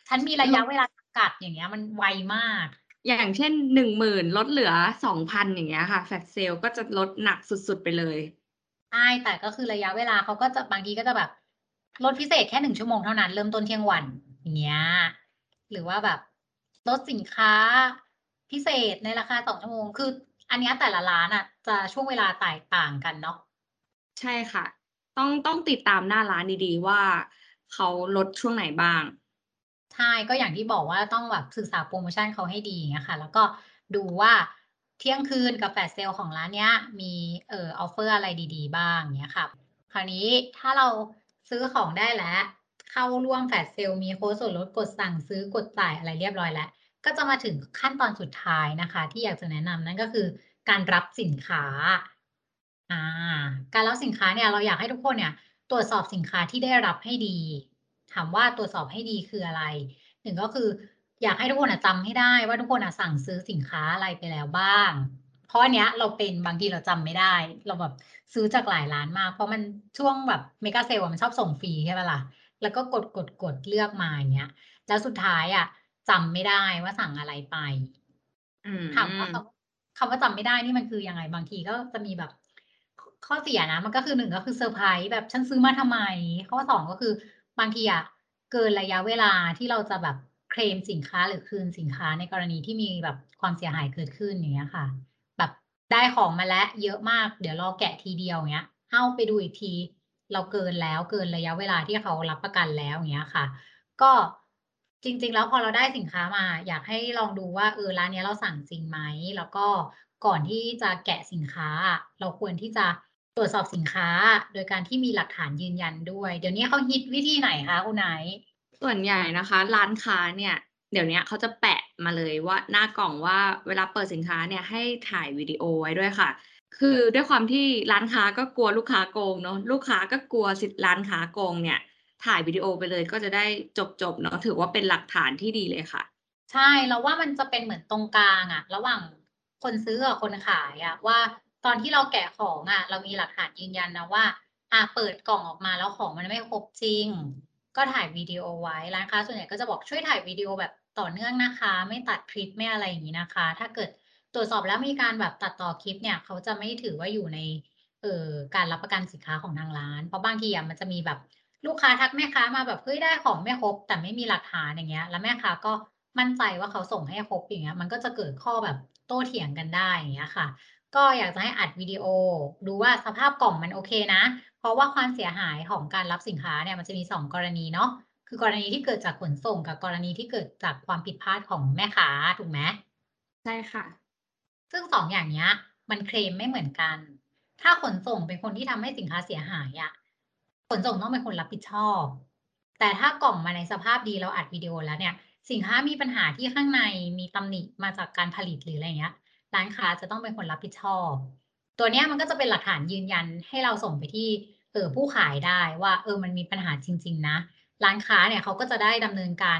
ฉันมีระยะเวลาจำกัดอย่างเงี้ยมันไวมากอย่างเช่น 10,000 ลดเหลือ 2,000 อย่างเงี้ยค่ะแฟลชเซลก็จะลดหนักสุดๆไปเลยใช่แต่ก็คือระยะเวลาเขาก็จะบางทีก็จะแบบลดพิเศษแค่1ชั่วโมงเท่านั้นเริ่มต้นเที่ยงวันอย่างเงี้ยหรือว่าแบบลดสินค้าพิเศษในราคา2ชั่วโมงคืออันนี้แต่ละร้านอ่ะจะช่วงเวลาแตกต่างกันเนาะใช่ค่ะต้องติดตามหน้าร้านดีๆว่าเขาลดช่วงไหนบ้างใช่ก็อย่างที่บอกว่าต้องแบบศึกษาโปรโมชั่นเขาให้ดีนะคะแล้วก็ดูว่า เที่ยงคืนกับแฟลชเซลของร้านเนี้ยมีออฟเฟอร์อะไรดีๆบ้างเนี้ยค่ะคราวนี้ถ้าเราซื้อของได้แล้วเข้าร่วมแฟลชเซลมีโค้ดส่วนลดกดสั่งซื้อกดจ่ายอะไรเรียบร้อยแล้วก็จะมาถึงขั้นตอนสุดท้ายนะคะที่อยากจะแนะนำนั่นก็คือการรับสินค้าการรับสินค้าเนี่ยเราอยากให้ทุกคนเนี่ยตรวจสอบสินค้าที่ได้รับให้ดีถามว่าตรวจสอบให้ดีคืออะไรหนึ่งก็คืออยากให้ทุกคนจำให้ได้ว่าทุกคนสั่งซื้อสินค้าอะไรไปแล้วบ้างเพราะอันเนี้ยเราเป็นบางทีเราจำไม่ได้เราแบบซื้อจากหลายร้านมากเพราะมันช่วงแบบเมกาเซลมันชอบส่งฟรีใช่ไหมล่ะแล้วก็กดเลือกมาอย่างเงี้ยแล้วสุดท้ายอ่ะจำไม่ได้ว่าสั่งอะไรไปถามว่าคำว่าจำไม่ได้นี่มันคือยังไงบางทีก็จะมีแบบข้อเสียนะมันก็คือหนึ่งก็คือเซอร์ไพรส์แบบฉันซื้อมาทำไมข้อสองก็คือบางทีอ่ะเกินระยะเวลาที่เราจะแบบเคลมสินค้าหรือคืนสินค้าในกรณีที่มีแบบความเสียหายเกิดขึ้นอย่างเงี้ยค่ะแบบได้ของมาแล้วเยอะมากเดี๋ยวรอแกะทีเดียวเงี้ยเอาไปดูอีกทีเราเกินแล้วเกินระยะเวลาที่เขารับประกันแล้วอย่างเงี้ยค่ะก็จริงๆแล้วพอเราได้สินค้ามาอยากให้ลองดูว่าร้านนี้เราสั่งจริงไหมแล้วก็ก่อนที่จะแกะสินค้าเราควรที่จะตรวจสอบสินค้าโดยการที่มีหลักฐานยืนยันด้วยเดี๋ยวนี้เขาฮิตวิธีไหนคะคุณไหนส่วนใหญ่นะคะร้านค้าเนี่ยเดี๋ยวนี้เขาจะแปะมาเลยว่าหน้ากล่องว่าเวลาเปิดสินค้าเนี่ยให้ถ่ายวิดีโอไว้ด้วยค่ะคือด้วยความที่ร้านค้าก็กลัวลูกค้าโกงเนาะลูกค้าก็กลัวสิทธิ์ร้านค้าโกงเนี่ยถ่ายวิดีโอไปเลยก็จะได้จบเนาะถือว่าเป็นหลักฐานที่ดีเลยค่ะใช่เราว่ามันจะเป็นเหมือนตรงกลางอะระหว่างคนซื้อกับคนขายอะว่าตอนที่เราแกะของอะเรามีหลักฐานยืนยันนะว่าเปิดกล่องออกมาแล้วของมันไม่ครบจริงก็ถ่ายวิดีโอไว้ร้านค้าส่วนใหญ่ก็จะบอกช่วยถ่ายวิดีโอแบบต่อเนื่องนะคะไม่ตัดคลิปไม่อะไรอย่างนี้นะคะถ้าเกิดตรวจสอบแล้วมีการแบบตัดต่อคลิปเนี่ยเขาจะไม่ถือว่าอยู่ในการรับประกันสินค้าของทางร้านเพราะบางทีมันจะมีแบบลูกค้าทักแม่ค้ามาแบบเฮ้ยได้ของไม่ครบแต่ไม่มีหลักฐานอย่างเงี้ยแล้วแม่ค้าก็มั่นใจว่าเขาส่งให้ครบอย่างเงี้ยมันก็จะเกิดข้อแบบโต้เถียงกันได้อย่างเงี้ยค่ะก็อยากจะให้อัดวิดีโอดูว่าสภาพกล่องมันโอเคนะเพราะว่าความเสียหายของการรับสินค้าเนี่ยมันจะมี2กรณีเนาะคือกรณีที่เกิดจากขนส่งกับกรณีที่เกิดจากความผิดพลาดของแม่ค้าถูกไหมใช่ค่ะซึ่ง2อย่างเนี้ยมันเคลมไม่เหมือนกันถ้าขนส่งเป็นคนที่ทำให้สินค้าเสียหายอะขนส่งต้องเป็นคนรับผิดชอบแต่ถ้ากล่องมาในสภาพดีเราอัดวิดีโอแล้วเนี่ยสินค้ามีปัญหาที่ข้างในมีตำหนิมาจากการผลิตหรืออะไรเงี้ยร้านค้าจะต้องเป็นคนรับผิดชอบตัวเนี้ยมันก็จะเป็นหลักฐานยืนยันให้เราส่งไปที่ผู้ขายได้ว่ามันมีปัญหาจริงๆนะร้านค้าเนี่ยเขาก็จะได้ดำเนินการ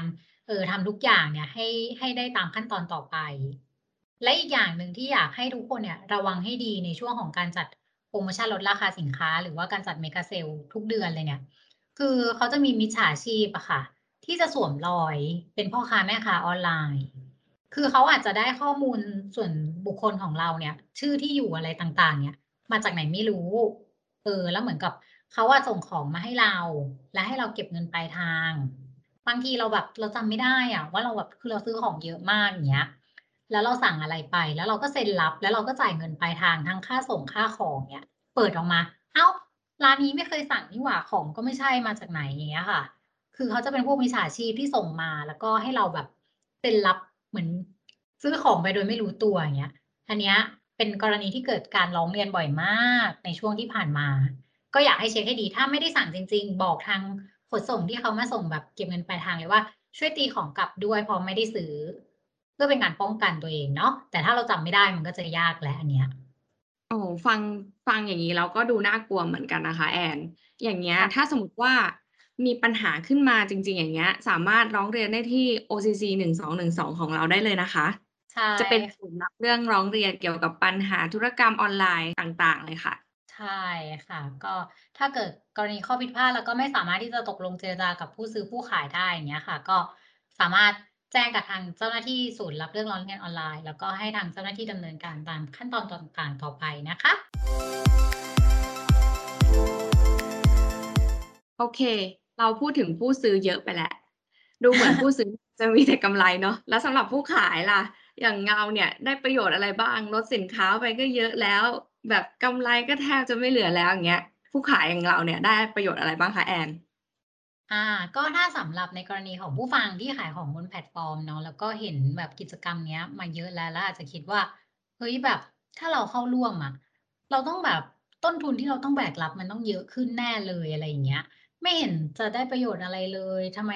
ทำทุกอย่างเนี่ยให้ได้ตามขั้นตอนต่อไปและอีกอย่างหนึ่งที่อยากให้ทุกคนเนี่ยระวังให้ดีในช่วงของการจัดโปรโมชั่นลดราคาสินค้าหรือว่าการจัดเมกาเซลทุกเดือนเลยเนี่ยคือเขาจะมีมิจฉาชีพอะค่ะที่จะสวมรอยเป็นพ่อค้าแม่ค้าออนไลน์คือเขาอาจจะได้ข้อมูลส่วนบุคคลของเราเนี่ยชื่อที่อยู่อะไรต่างๆเนี่ยมาจากไหนไม่รู้แล้วเหมือนกับเขาว่าส่งของมาให้เราและให้เราเก็บเงินปลายทางบางทีเราแบบเราจำไม่ได้อะว่าเราแบบคือเราซื้อของเยอะมากอย่างเงี้ยแล้วเราสั่งอะไรไปแล้วเราก็เซ็นรับแล้วเราก็จ่ายเงินปลายทางทั้งค่าส่งค่าของเนี่ยเปิดออกมาร้านนี้ไม่เคยสั่งนี่หว่าของก็ไม่ใช่มาจากไหนอย่างเงี้ยค่ะคือเขาจะเป็นพวกมิจฉาชีพที่ส่งมาแล้วก็ให้เราแบบเซ็นรับเหมือนซื้อของไปโดยไม่รู้ตัวอย่างเงี้ยอันเนี้ยเป็นกรณีที่เกิดการร้องเรียนบ่อยมากในช่วงที่ผ่านมาก็อยากให้เช็คให้ดีถ้าไม่ได้สั่งจริงๆบอกทางขนส่งที่เขามาส่งแบบเก็บเงินปลายทางเลยว่าช่วยตีของกลับด้วยเพราะไม่ได้ซื้อก็เป็นการป้องกันตัวเองเนาะแต่ถ้าเราจำไม่ได้มันก็จะยากและอันเนี้ยฟังอย่างนี้เราก็ดูน่ากลัวเหมือนกันนะคะแอนอย่างเงี้ยถ้าสมมติว่ามีปัญหาขึ้นมาจริงๆอย่างเงี้ยสามารถร้องเรียนได้ที่ OCC 1212ของเราได้เลยนะคะใช่จะเป็นศูนย์รับเรื่องร้องเรียนเกี่ยวกับปัญหาธุรกรรมออนไลน์ต่างๆเลยค่ะใช่ค่ะก็ถ้าเกิดกรณีข้อผิดพลาดแล้วก็ไม่สามารถที่จะตกลงเจรจากับผู้ซื้อผู้ขายได้อย่างเงี้ยค่ะก็สามารถแจ้งกับทางเจ้าหน้าที่ศูนย์รับเรื่องร้องเรียนออนไลน์แล้วก็ให้ทางเจ้าหน้าที่ดำเนินการตามขั้นตอนต่างๆต่อไปนะคะโอเคเราพูดถึงผู้ซื้อเยอะไปแล้วดูเหมือนผู้ซื้อจะมีแต่กำไรเนาะแล้วสำหรับผู้ขายล่ะอย่างเงาเนี่ยได้ประโยชน์อะไรบ้างลดสินค้าไปก็เยอะแล้วแบบกำไรก็แทบจะไม่เหลือแล้วอย่างเงี้ยผู้ขายอย่างเราเนี่ยได้ประโยชน์อะไรบ้างคะแอนก็ถ้าสำหรับในกรณีของผู้ฟังที่ขายของบนแพลตฟอร์มเนาะแล้วก็เห็นแบบกิจกรรมเนี้ยมาเยอะแล้วอาจจะคิดว่า เฮ้ยแบบถ้าเราเข้าร่วมอ่ะเราต้องแบบต้นทุนที่เราต้องแบกรับมันต้องเยอะขึ้นแน่เลยอะไรอย่างเงี้ยไม่เห็นจะได้ประโยชน์อะไรเลยทำไม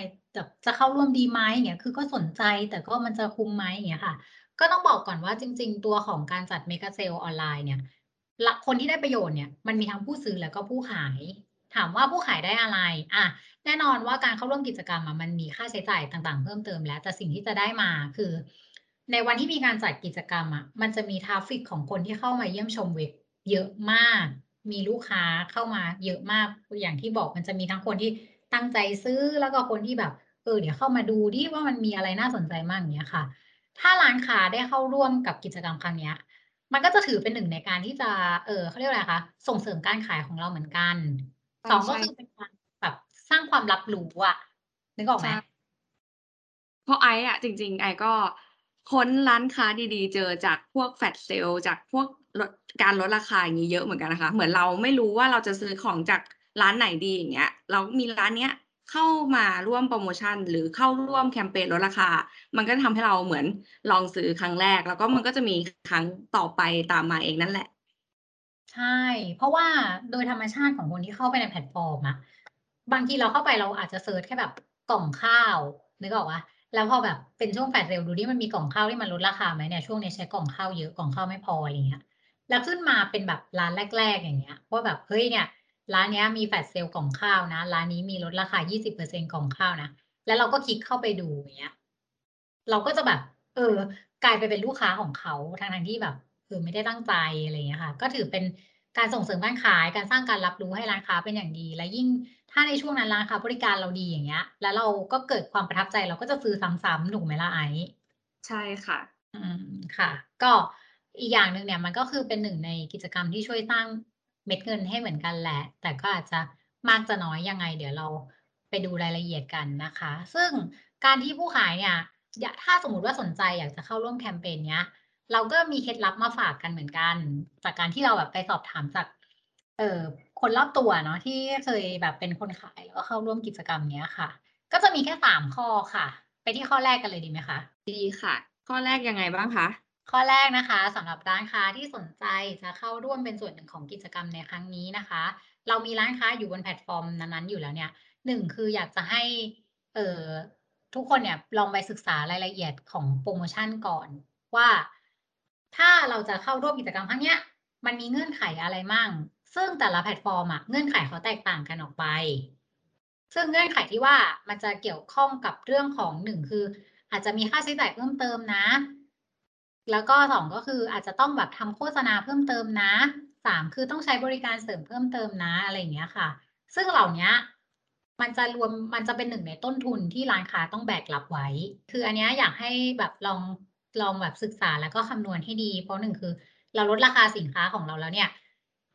จะเข้าร่วมดีไหมอย่างเงี้ยคือก็สนใจแต่ก็มันจะคุ้มไหมอย่างเงี้ยค่ะก็ต้องบอกก่อนว่าจริงๆตัวของการจัดเมกะเซลล์ออนไลน์เนี่ยคนที่ได้ประโยชน์เนี่ยมันมีทั้งผู้ซื้อแล้วก็ผู้ขายถามว่าผู้ขายได้อะไรอ่ะแน่นอนว่าการเข้าร่วมกิจกรรมมันมีค่าใช้จ่ายต่างๆเพิ่มเติมแล้วแต่สิ่งที่จะได้มาคือในวันที่มีการจัดกิจกรรมมันจะมีทราฟฟิกของคนที่เข้ามาเยี่ยมชมเว็บเยอะมากมีลูกค้าเข้ามาเยอะมากอย่างที่บอกมันจะมีทั้งคนที่ตั้งใจซื้อแล้วก็คนที่แบบเดี๋ยวเข้ามาดูดิว่ามันมีอะไรน่าสนใจมากอย่างเงี้ยค่ะถ้าร้านค้าได้เข้าร่วมกับกิจกรรมครั้งนี้มันก็จะถือเป็นหนึ่งในการที่จะเขาเรียกอะไรคะส่งเสริมการขายของเราเหมือนกันสองก็คือเป็นการแบบสร้างความรับรู้อะนึกออกไหมเพราะไอ้อะจริงๆไอ้ก็ค้นร้านค้าดีๆเจอจากพวกแฟลชเซลจากพวกการลดราคาอย่างนี้เยอะเหมือนกันนะคะเหมือนเราไม่รู้ว่าเราจะซื้อของจากร้านไหนดีอย่างเงี้ยเรามีร้านเนี้ยเข้ามาร่วมโปรโมชั่นหรือเข้าร่วมแคมเปญลดราคามันก็ทำให้เราเหมือนลองซื้อครั้งแรกแล้วก็มันก็จะมีครั้งต่อไปตามมาเองนั่นแหละใช่เพราะว่าโดยธรรมชาติของคนที่เข้าไปในแพลตฟอร์มอะบางทีเราเข้าไปเราอาจจะเซิร์ชแค่แบบกล่องข้าวนึกออกว่าแล้วพอแบบเป็นช่วงแฟลชเซลดูดิมันมีกล่องข้าวที่มันลดราคาไหมเนี่ยช่วงนี้ใช้กล่องข้าวเยอะกล่องข้าวไม่พออะไรเงี้ยแล้วขึ้นมาเป็นแบบร้านแรกๆอย่างเงี้ยว่าแบบเฮ้ยเนี่ยร้านนี้มีแฟลชเซลกล่องข้าวนะร้านนี้มีลดราคา 20% กล่องข้าวนะแล้วเราก็คลิกเข้าไปดูอย่างเงี้ยเราก็จะแบบกลายไปเป็นลูกค้าของเขาทั้งที่แบบไม่ได้ตั้งใจอะไรอย่างเงี้ยค่ะก็ถือเป็นการส่งเสริมการขายการสร้างการรับรู้ให้ร้านค้าเป็นอย่างดีและยิ่งถ้าในช่วงนั้นร้านค้าบริการเราดีอย่างเงี้ยแล้วเราก็เกิดความประทับใจเราก็จะซื้อซ้ำๆถูกไหมล่ะไอ้ใช่ค่ะค่ะก็อีกอย่างนึงเนี่ยมันก็คือเป็นหนึ่งในกิจกรรมที่ช่วยสร้างเม็ดเงินให้เหมือนกันแหละแต่ก็อาจจะมากจะน้อยยังไงเดี๋ยวเราไปดูรายละเอียดกันนะคะซึ่งการที่ผู้ขายเนี่ยถ้าสมมติว่าสนใจอยากจะเข้าร่วมแคมเปญเนี้ยเราก็มีเคล็ดลับมาฝากกันเหมือนกันจากการที่เราแบบไปสอบถามจากคนรอบตัวเนาะที่เคยแบบเป็นคนขายแล้วก็เข้าร่วมกิจกรรมเนี้ยค่ะก็จะมีแค่3ข้อค่ะไปที่ข้อแรกกันเลยดีไหมคะดีค่ะข้อแรกยังไงบ้างคะข้อแรกนะคะสำหรับร้านค้าที่สนใจจะเข้าร่วมเป็นส่วนหนึ่งของกิจกรรมในครั้งนี้นะคะเรามีร้านค้าอยู่บนแพลตฟอร์มนั้นๆอยู่แล้วเนี่ย1คืออยากจะให้ทุกคนเนี่ยลองไปศึกษารายละเอียดของโปรโมชั่นก่อนว่าถ้าเราจะเข้าร่วมกิจกรรมครั้งเนี้ยมันมีเงื่อนไขอะไรมั่งซึ่งแต่ละแพลตฟอร์มอ่ะเงื่อนไขเขาแตกต่างกันออกไปซึ่งเงื่อนไขที่ว่ามันจะเกี่ยวข้องกับเรื่องของ1คืออาจจะมีค่าใช้จ่ายเพิ่มเติมนะแล้วก็2ก็คืออาจจะต้องแบบทำโฆษณาเพิ่มเติมนะ3คือต้องใช้บริการเสริมเพิ่มเติมนะอะไรอย่างเงี้ยค่ะซึ่งเหล่านี้มันจะเป็นหนึ่งในต้นทุนที่ร้านค้าต้องแบกรับไว้คืออันนี้อยากให้แบบลองแบบศึกษาแล้วก็คำนวณให้ดีเพราะ1คือเราลดราคาสินค้าของเราแล้วเนี่ย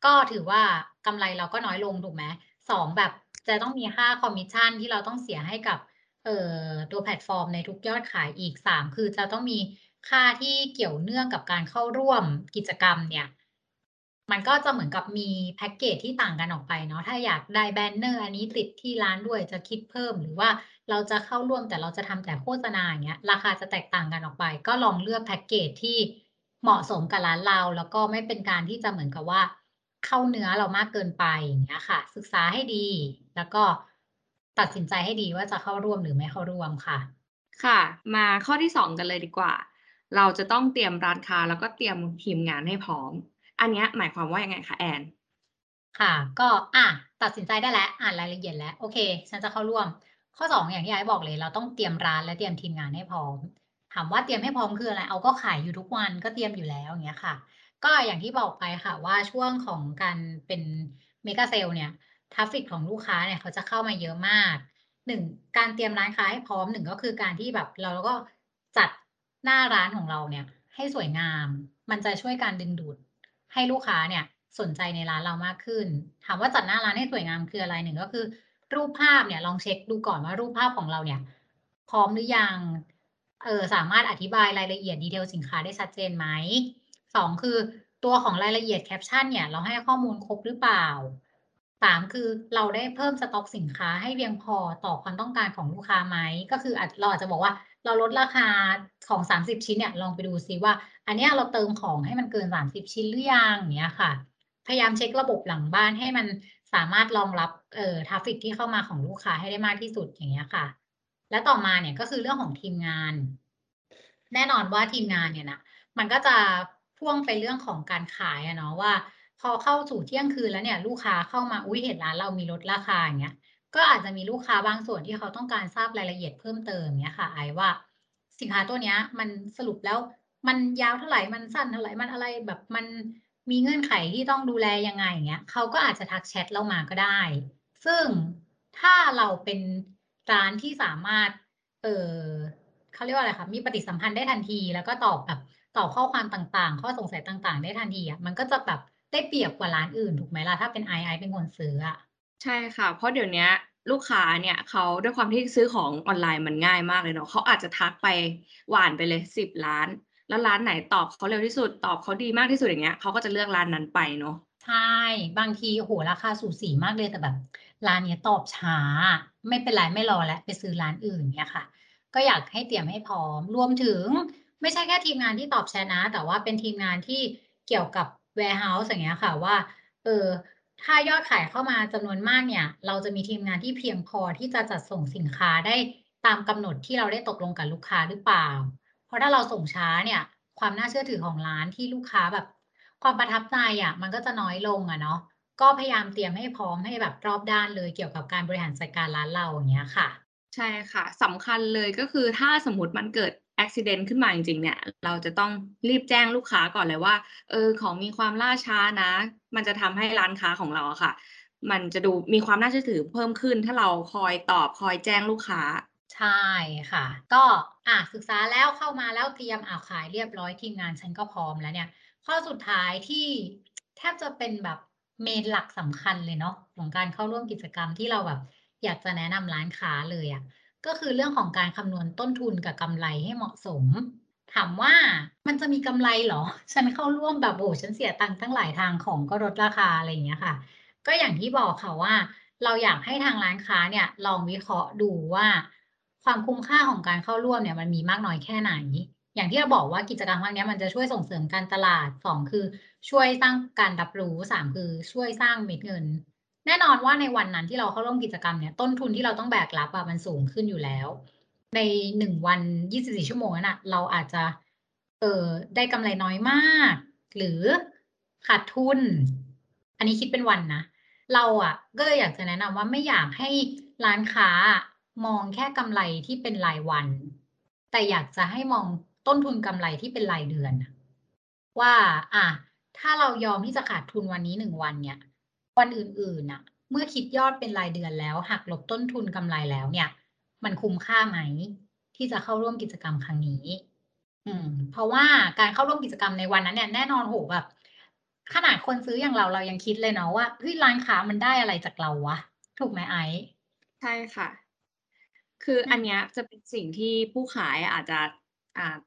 ก็ถือว่ากำไรเราก็น้อยลงถูกไหม2แบบจะต้องมีค่าคอมมิชชั่นที่เราต้องเสียให้กับตัวแพลตฟอร์มในทุกยอดขายอีก3คือจะต้องมีค่าที่เกี่ยวเนื่องกับการเข้าร่วมกิจกรรมเนี่ยมันก็จะเหมือนกับมีแพ็กเกจที่ต่างกันออกไปเนาะถ้าอยากได้แบนเนอร์อันนี้ติดที่ร้านด้วยจะคิดเพิ่มหรือว่าเราจะเข้าร่วมแต่เราจะทำแต่โฆษณาอย่างเงี้ยราคาจะแตกต่างกันออกไปก็ลองเลือกแพ็กเกจที่เหมาะสมกับร้านเราแล้วก็ไม่เป็นการที่จะเหมือนกับว่าเข้าเนื้อเรามากเกินไปอย่างเงี้ยค่ะศึกษาให้ดีแล้วก็ตัดสินใจให้ดีว่าจะเข้าร่วมหรือไม่เข้าร่วมค่ะค่ะมาข้อที่2กันเลยดีกว่าเราจะต้องเตรียมร้านค้าแล้วก็เตรียมทีมงานให้พร้อมอันนี้หมายความว่ายังไงคะแอนค่ะก็ตัดสินใจได้แล้วอ่านรายละเอียดแล้วโอเคฉันจะเข้าร่วมข้อ2อย่างที่ไอ้บอกเลยเราต้องเตรียมร้านและเตรียมทีมงานให้พร้อมถามว่าเตรียมให้พร้อมคืออะไรเอาก็ขายอยู่ทุกวันก็เตรียมอยู่แล้วอย่างเงี้ยค่ะก็อย่างที่บอกไปค่ะว่าช่วงของการเป็นเมกะเซลเนี่ยทราฟฟิกของลูกค้าเนี่ยเขาจะเข้ามาเยอะมาก1การเตรียมร้านค้าให้พร้อม1ก็คือการที่แบบเราก็จัดหน้าร้านของเราเนี่ยให้สวยงามมันจะช่วยการดึงดูดให้ลูกค้าเนี่ยสนใจในร้านเรามากขึ้นถามว่าจัดหน้าร้านให้สวยงามคืออะไร1ก็คือรูปภาพเนี่ยลองเช็คดูก่อนว่ารูปภาพของเราเนี่ยพร้อมหรือยังสามารถอธิบายรายละเอียดดีเทลสินค้าได้ชัดเจนไหม2คือตัวของรายละเอียดแคปชั่นเนี่ยเราให้ข้อมูลครบหรือเปล่า3คือเราได้เพิ่มสต็อกสินค้าให้เพียงพอต่อความต้องการของลูกค้าไหมก็คือเราอาจจะบอกว่า เราลดราคาของ30ชิ้นเนี่ยลองไปดูซิว่าอันนี้เราเติมของให้มันเกิน30ชิ้นหรือยังเนี้ยค่ะพยายามเช็คระบบหลังบ้านให้มันสามารถรองรับทราฟฟิกที่เข้ามาของลูกค้าให้ได้มากที่สุดอย่างเงี้ยค่ะและต่อมาเนี่ยก็คือเรื่องของทีมงานแน่นอนว่าทีมงานเนี่ยนะมันก็จะพ่วงไปเรื่องของการขายอะเนาะว่าพอเข้าสู่เที่ยงคืนแล้วเนี่ยลูกค้าเข้ามาอุ้ยเห็นร้านเรามีลดราคาอย่างเงี้ยก็อาจจะมีลูกค้าบางส่วนที่เขาต้องการทราบรายละเอียดเพิ่มเติมเนี่ยค่ะไอ้ว่าสินค้าตัวเนี้ยมันสรุปแล้วมันยาวเท่าไหร่มันสั้นเท่าไหร่มันอะไรแบบมันมีเงื่อนไขที่ต้องดูแลยังไงอย่างเงี้ยเขาก็อาจจะทักแชทเรามาก็ได้ซึ่งถ้าเราเป็นร้านที่สามารถเขาเรียกว่าอะไรคะมีปฏิสัมพันธ์ได้ทันทีแล้วก็ตอบแบบตอบข้อความต่างๆข้อสงสัยต่างๆได้ทันทีอ่ะมันก็จะแบบได้เปรียบกว่าร้านอื่นถูกไหมล่ะถ้าเป็นไอเป็นคนซื้ออ่ะใช่ค่ะเพราะเดี๋ยวนี้ลูกค้าเนี่ยเขาด้วยความที่ซื้อของออนไลน์มันง่ายมากเลยเนาะเขาอาจจะทักไปหวานไปเลย10ร้านแล้วร้านไหนตอบเขาเร็วที่สุดตอบเขาดีมากที่สุดอย่างเงี้ยเขาก็จะเลือกร้านนั้นไปเนาะใช่บางทีโอ้โหราคาสูสีมากเลยแต่แบบร้านเนี้ยตอบช้าไม่เป็นไรไม่รอแล้วไปซื้อร้านอื่นเนี่ยค่ะก็อยากให้เตรียมให้พร้อมรวมถึงไม่ใช่แค่ทีมงานที่ตอบแชทนะแต่ว่าเป็นทีมงานที่เกี่ยวกับ warehouse อย่างเงี้ยค่ะว่าถ้ายอดขายเข้ามาจำนวนมากเนี่ยเราจะมีทีมงานที่เพียงพอที่จะจัดส่งสินค้าได้ตามกำหนดที่เราได้ตกลงกับลูกค้าหรือเปล่าเพราะถ้าเราส่งช้าเนี่ยความน่าเชื่อถือของร้านที่ลูกค้าแบบความประทับใจอ่ะมันก็จะน้อยลงอ่ะเนาะก็พยายามเตรียมให้พร้อมให้แบบรอบด้านเลยเกี่ยวกับการบริหารจัดการร้านเราอย่างเงี้ยค่ะใช่ค่ะสำคัญเลยก็คือถ้าสมมติมันเกิดaccident ขึ้นมาจริงๆเนี่ยเราจะต้องรีบแจ้งลูกค้าก่อนเลยว่าของมีความล่าช้านะมันจะทำให้ร้านค้าของเราอะค่ะมันจะดูมีความน่าเชื่อถือเพิ่มขึ้นถ้าเราคอยตอบคอยแจ้งลูกค้าใช่ค่ะก็ศึกษาแล้วเข้ามาแล้วเตรียมขายเรียบร้อยทีมงานฉันก็พร้อมแล้วเนี่ยข้อสุดท้ายที่แทบจะเป็นแบบเมนหลักสำคัญเลยเนาะของการเข้าร่วมกิจกรรมที่เราแบบอยากจะแนะนำร้านค้าเลยอะก็คือเรื่องของการคำนวณต้นทุนกับกำไรให้เหมาะสมถามว่ามันจะมีกำไรหรอฉันเข้าร่วมแบบโอ้ฉันเสียตังค์ตั้งหลายทางของก็ลดราคาอะไรอย่างเงี้ยค่ะก็อย่างที่บอกค่ะว่าเราอยากให้ทางร้านค้าเนี่ยลองวิเคราะห์ดูว่าความคุ้มค่าของการเข้าร่วมเนี่ยมันมีมากน้อยแค่ไหนอย่างที่เราบอกว่ากิจกรรมครั้งนี้มันจะช่วยส่งเสริมการตลาด2คือช่วยสร้างการรับรู้3คือช่วยสร้างเม็ดเงินแน่นอนว่าในวันนั้นที่เราเข้าร่วมกิจกรรมเนี่ยต้นทุนที่เราต้องแบกรับมันสูงขึ้นอยู่แล้วใน1วัน24ชั่วโมงน่ะเราอาจจะได้กำไรน้อยมากหรือขาดทุนอันนี้คิดเป็นวันนะเราก็เลยอยากจะแนะนำว่าไม่อยากให้ร้านค้ามองแค่กำไรที่เป็นรายวันแต่อยากจะให้มองต้นทุนกำไรที่เป็นรายเดือนว่าถ้าเรายอมที่จะขาดทุนวันนี้1วันเนี่ยวันอื่นๆน่ะเมื่อคิดยอดเป็นรายเดือนแล้วหักลบต้นทุนกำไรแล้วเนี่ยมันคุ้มค่าไหมที่จะเข้าร่วมกิจกรรมครั้งนี้เพราะว่าการเข้าร่วมกิจกรรมในวันนั้นเนี่ยแน่นอนโหแบบขนาดคนซื้ออย่างเรายังคิดเลยเนาะว่าเฮ้ยร้านค้ามันได้อะไรจากเราวะถูกไหมไอซ์ใช่ค่ะคืออันเนี้ยจะเป็นสิ่งที่ผู้ขายอาจจะ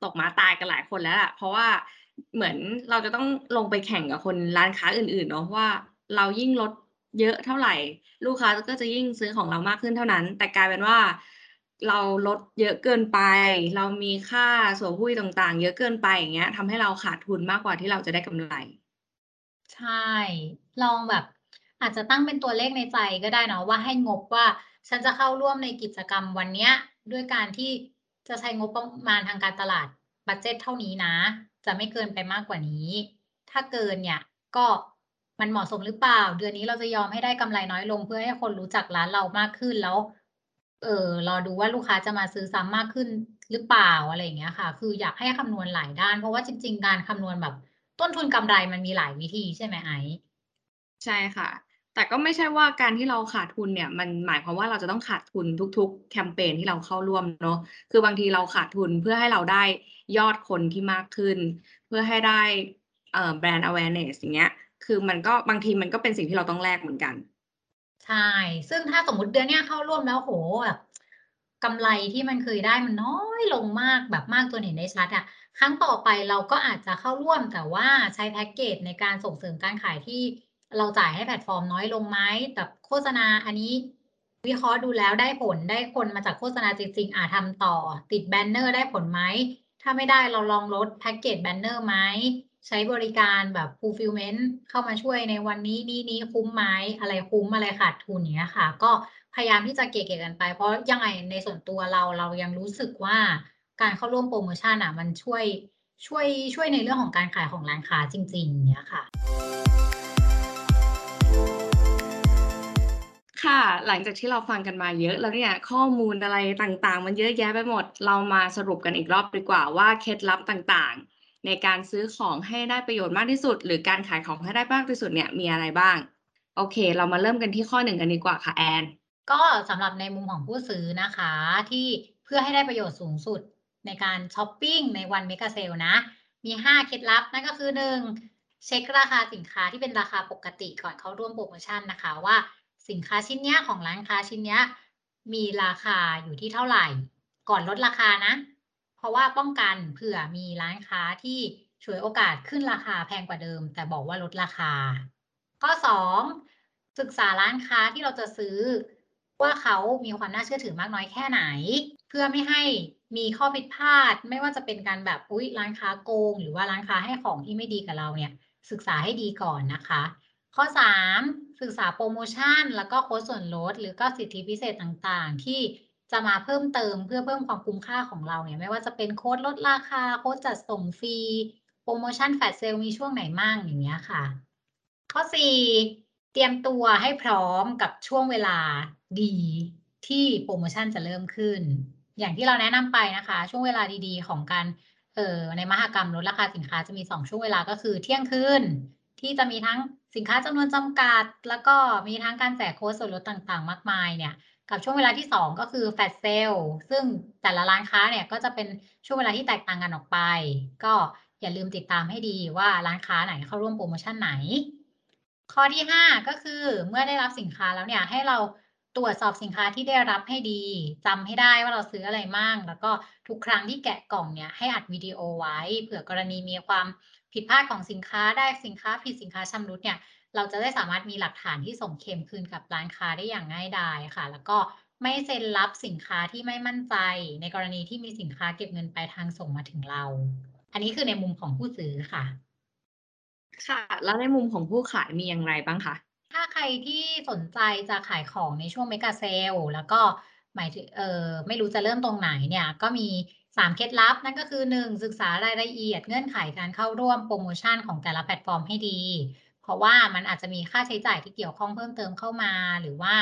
ตกมาตายกันหลายคนแล้วล่ะเพราะว่าเหมือนเราจะต้องลงไปแข่งกับคนร้านค้าอื่นๆเนาะว่าเรายิ่งลดเยอะเท่าไหร่ลูกค้าก็จะยิ่งซื้อของเรามากขึ้นเท่านั้นแต่กลายเป็นว่าเราลดเยอะเกินไปเรามีค่าส่วนหุ้ยต่างๆเยอะเกินไปอย่างเงี้ยทำให้เราขาดทุนมากกว่าที่เราจะได้กำไรใช่ลองแบบอาจจะตั้งเป็นตัวเลขในใจก็ได้เนาะว่าให้งบว่าฉันจะเข้าร่วมในกิจกรรมวันเนี้ยด้วยการที่จะใช้งบประมาณทางการตลาดบัดเจ็ตเท่านี้นะจะไม่เกินไปมากกว่านี้ถ้าเกินเนี่ยก็มันเหมาะสมหรือเปล่าเดือนนี้เราจะยอมให้ได้กำไรน้อยลงเพื่อให้คนรู้จักร้านเรามากขึ้นแล้วรอดูว่าลูกค้าจะมาซื้อซ้ำมากขึ้นหรือเปล่าอะไรอย่างเงี้ยค่ะคืออยากให้คำนวณหลายด้านเพราะว่าจริงๆการคำนวณแบบต้นทุนกำไรมันมีหลายวิธีใช่ไหมไอซ์ใช่ค่ะแต่ก็ไม่ใช่ว่าการที่เราขาดทุนเนี่ยมันหมายความว่าเราจะต้องขาดทุนทุกๆแคมเปญที่เราเข้าร่วมเนาะคือบางทีเราขาดทุนเพื่อให้เราได้ยอดคนที่มากขึ้นเพื่อให้ได้brand awareness อย่างเงี้ยคือมันก็บางทีมันก็เป็นสิ่งที่เราต้องแลกเหมือนกันใช่ซึ่งถ้าสมมติเดือนนี้เข้าร่วมแล้วโหแบบกำไรที่มันเคยได้มันน้อยลงมากแบบมากจนเห็นได้ชัดครั้งต่อไปเราก็อาจจะเข้าร่วมแต่ว่าใช้แพ็กเกจในการส่งเสริมการขายที่เราจ่ายให้แพลตฟอร์มน้อยลงไหมแต่โฆษณาอันนี้ วิเคราะห์ดูแล้วได้ผลได้คนมาจากโฆษณาจริงๆทำต่อติดแบนเนอร์ได้ผลไหมถ้าไม่ได้เราลองลดแพ็กเกจแบนเนอร์ไหมใช้บริการแบบ fulfillment เข้ามาช่วยในวันนี้นี้คุ้มไหมอะไรคุ้มอะไรขาดทุนเนี้ยค่ะก็พยายามที่จะเก๋ๆกันไปเพราะยังไงในส่วนตัวเรายังรู้สึกว่าการเข้าร่วมโปรโมชั่นมันช่วยในเรื่องของการขายของร้านค้าจริงๆเนี้ยค่ะค่ะหลังจากที่เราฟังกันมาเยอะแล้วเนี่ยข้อมูลอะไรต่างๆมันเยอะแยะไปหมดเรามาสรุปกันอีกรอบดีกว่าว่าเคล็ดลับต่างๆในการซื้อของให้ได้ประโยชน์มากที่สุดหรือการขายของให้ได้มากที่สุดเนี่ยมีอะไรบ้างโอเคเรามาเริ่มกันที่ข้อ1กันดีกว่าค่ะแอนก็สำหรับในมุมของผู้ซื้อนะคะที่เพื่อให้ได้ประโยชน์สูงสุดในการช้อปปิ้งในวันเมกะเซลนะมี5เคล็ดลับนั่นก็คือ1เช็คราคาสินค้าที่เป็นราคาปกติก่อนเข้าร่วมโปรโมชั่นนะคะว่าสินค้าชิ้นนี้ของร้านค้าชิ้นนี้มีราคาอยู่ที่เท่าไหร่ก่อนลดราคานะเพราะว่าป้องกันเผื่อมีร้านค้าที่ฉวยโอกาสขึ้นราคาแพงกว่าเดิมแต่บอกว่าลดราคาข้อ2ศึกษาร้านค้าที่เราจะซื้อว่าเขามีความน่าเชื่อถือมากน้อยแค่ไหนเพื่อไม่ให้มีข้อผิดพลาดไม่ว่าจะเป็นการแบบร้านค้าโกงหรือว่าร้านค้าให้ของที่ไม่ดีกับเราเนี่ยศึกษาให้ดีก่อนนะคะข้อ3ศึกษาโปรโมชั่นแล้วก็โค้ดส่วนลดหรือก็สิทธิพิเศษต่างๆที่จะมาเพิ่มเติมเพื่อเพิ่มความคุ้มค่าของเราเนี่ยไม่ว่าจะเป็นโค้ดลดราคาโค้ดจัดส่งฟรีโปรโมชั่นแฟลชเซลมีช่วงไหนมั่งอย่างเงี้ยค่ะข้อ4เตรียมตัวให้พร้อมกับช่วงเวลาดีที่โปรโมชั่นจะเริ่มขึ้นอย่างที่เราแนะนำไปนะคะช่วงเวลาดีๆของการในมหกรรมลดราคาสินค้าจะมี2ช่วงเวลาก็คือเที่ยงคืนที่จะมีทั้งสินค้าจำนวนจำกัดแล้วก็มีทั้งการแจกโค้ดส่วนลดต่างๆมากมายเนี่ยกับช่วงเวลาที่2ก็คือแฟลชเซลซึ่งแต่ละร้านค้าเนี่ยก็จะเป็นช่วงเวลาที่แตกต่างกันออกไปก็อย่าลืมติดตามให้ดีว่าร้านค้าไหนเข้าร่วมโปรโมชั่นไหนข้อที่5ก็คือเมื่อได้รับสินค้าแล้วเนี่ยให้เราตรวจสอบสินค้าที่ได้รับให้ดีจำให้ได้ว่าเราซื้ออะไรมั่งแล้วก็ทุกครั้งที่แกะกล่องเนี่ยให้อัดวิดีโอไว้เผื่อกรณีมีความผิดพลาดของสินค้าได้สินค้าผิดสินค้าชำรุดเนี่ยเราจะได้สามารถมีหลักฐานที่ส่งเค็มคืนกับร้านค้าได้อย่างง่ายดายค่ะแล้วก็ไม่เซ็นรับสินค้าที่ไม่มั่นใจในกรณีที่มีสินค้าเก็บเงินปลายทางส่งมาถึงเราอันนี้คือในมุมของผู้ซื้อค่ะค่ะแล้วในมุมของผู้ขายมีอย่างไรบ้างคะถ้าใครที่สนใจจะขายของในช่วงเมกะเซลแล้วก็หมายถึงไม่รู้จะเริ่มตรงไหนเนี่ยก็มี3เคล็ดลับนั่นก็คือ1ศึกษารายละเอียดเงื่อนไขการเข้าร่วมโปรโมชั่นของแต่ละแพลตฟอร์มให้ดีเพราะว่ามันอาจจะมีค่าใช้จ่ายที่เกี่ยวข้องเพิ่มเติมเข้ามาหรือว่า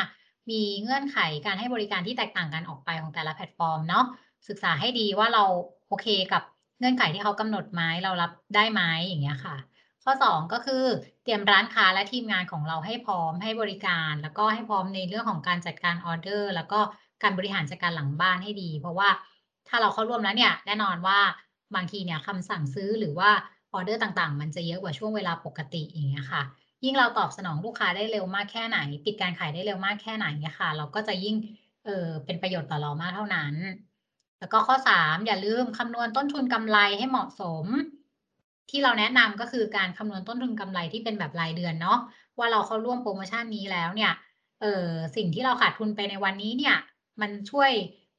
มีเงื่อนไขการให้บริการที่แตกต่างกันออกไปของแต่ละแพลตฟอร์มเนาะศึกษาให้ดีว่าเราโอเคกับเงื่อนไขที่เขากำหนดไหมเรารับได้ไหมอย่างเงี้ยค่ะข้อ2ก็คือเตรียมร้านค้าและทีมงานของเราให้พร้อมให้บริการแล้วก็ให้พร้อมในเรื่องของการจัดการออเดอร์แล้วก็การบริหารจัดการหลังบ้านให้ดีเพราะว่าถ้าเราเข้าร่วมแล้วเนี่ยแน่นอนว่าบางทีเนี่ยคำสั่งซื้อหรือว่าออเดอร์ต่างๆมันจะเยอะกว่าช่วงเวลาปกติอย่างเงี้ยค่ะยิ่งเราตอบสนองลูกค้าได้เร็วมากแค่ไหนปิดการขายได้เร็วมากแค่ไหนเนี่ยค่ะเราก็จะยิ่งเป็นประโยชน์ต่อเรามากเท่านั้นแล้วก็ข้อ3อย่าลืมคำนวณต้นทุนกำไรให้เหมาะสมที่เราแนะนำก็คือการคำนวณต้นทุนกำไรที่เป็นแบบรายเดือนเนาะว่าเราเข้าร่วมโปรโมชั่นนี้แล้วเนี่ยสิ่งที่เราขาดทุนไปในวันนี้เนี่ยมันช่วย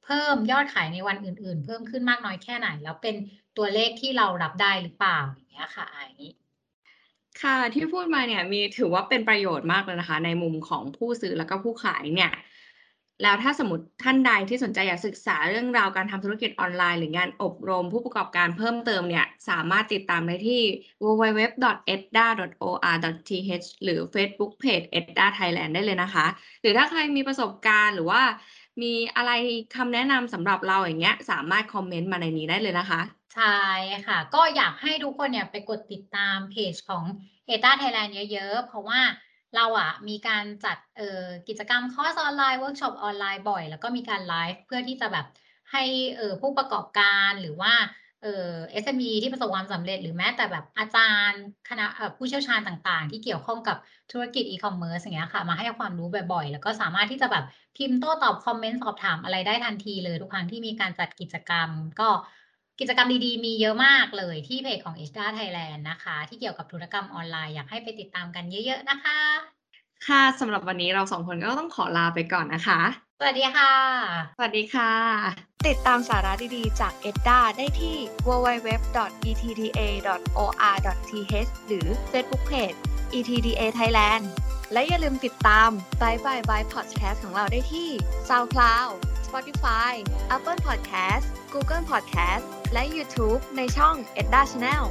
เพิ่มยอดขายในวันอื่นๆเพิ่มขึ้นมากน้อยแค่ไหนแล้วเป็นตัวเลขที่เรารับได้หรือเปล่าอย่างเงี้ยค่ะอันนี้ค่ะที่พูดมาเนี่ยมีถือว่าเป็นประโยชน์มากเลยนะคะในมุมของผู้ซื้อแล้วก็ผู้ขายเนี่ยแล้วถ้าสมมติท่านใดที่สนใจอยากศึกษาเรื่องราวการทำธุรกิจออนไลน์หรืองานอบรมผู้ประกอบการเพิ่มเติมเนี่ยสามารถติดตามได้ที่ www.edda.or.th หรือ Facebook Page Edda Thailand ได้เลยนะคะหรือถ้าใครมีประสบการณ์หรือว่ามีอะไรคำแนะนำสำหรับเราอย่างเงี้ยสามารถคอมเมนต์มาในนี้ได้เลยนะคะใช่ค่ะก็อยากให้ทุกคนเนี่ยไปกดติดตามเพจของ Edda Thailand เยอะๆเพราะว่าเรามีการจัดกิจกรรมคอร์สออนไลน์เวิร์กช็อปออนไลน์บ่อยแล้วก็มีการไลฟ์เพื่อที่จะแบบให้ผู้ประกอบการหรือว่าSME ที่ประสบความสำเร็จหรือแม้แต่แบบอาจารย์คณะผู้เชี่ยวชาญต่างๆที่เกี่ยวข้องกับธุรกิจอีคอมเมิร์ซอย่างเงี้ยค่ะมาให้ความรู้บ่อยๆแล้วก็สามารถที่จะแบบพิมพ์โต้ตอบคอมเมนต์สอบถามอะไรได้ทันทีเลยทุกครั้งที่มีการจัดกิจกรรมก็กิจกรรมดีๆมีเยอะมากเลยที่เพจของ Edda Thailand นะคะที่เกี่ยวกับธุรกรรมออนไลน์อยากให้ไปติดตามกันเยอะๆนะคะ ค่ะสำหรับวันนี้เราสองคนก็ต้องขอลาไปก่อนนะคะสวัสดีค่ะสวัสดีค่ะติดตามสาระดีๆจาก Edda ได้ที่ www.etda.or.th หรือ Facebook Page etda Thailand และอย่าลืมติดตาม Bye Bye Bye Podcast ของเราได้ที่ SoundCloud Spotify Apple Podcasts Google Podcasts และ YouTube ในช่อง Edda Channel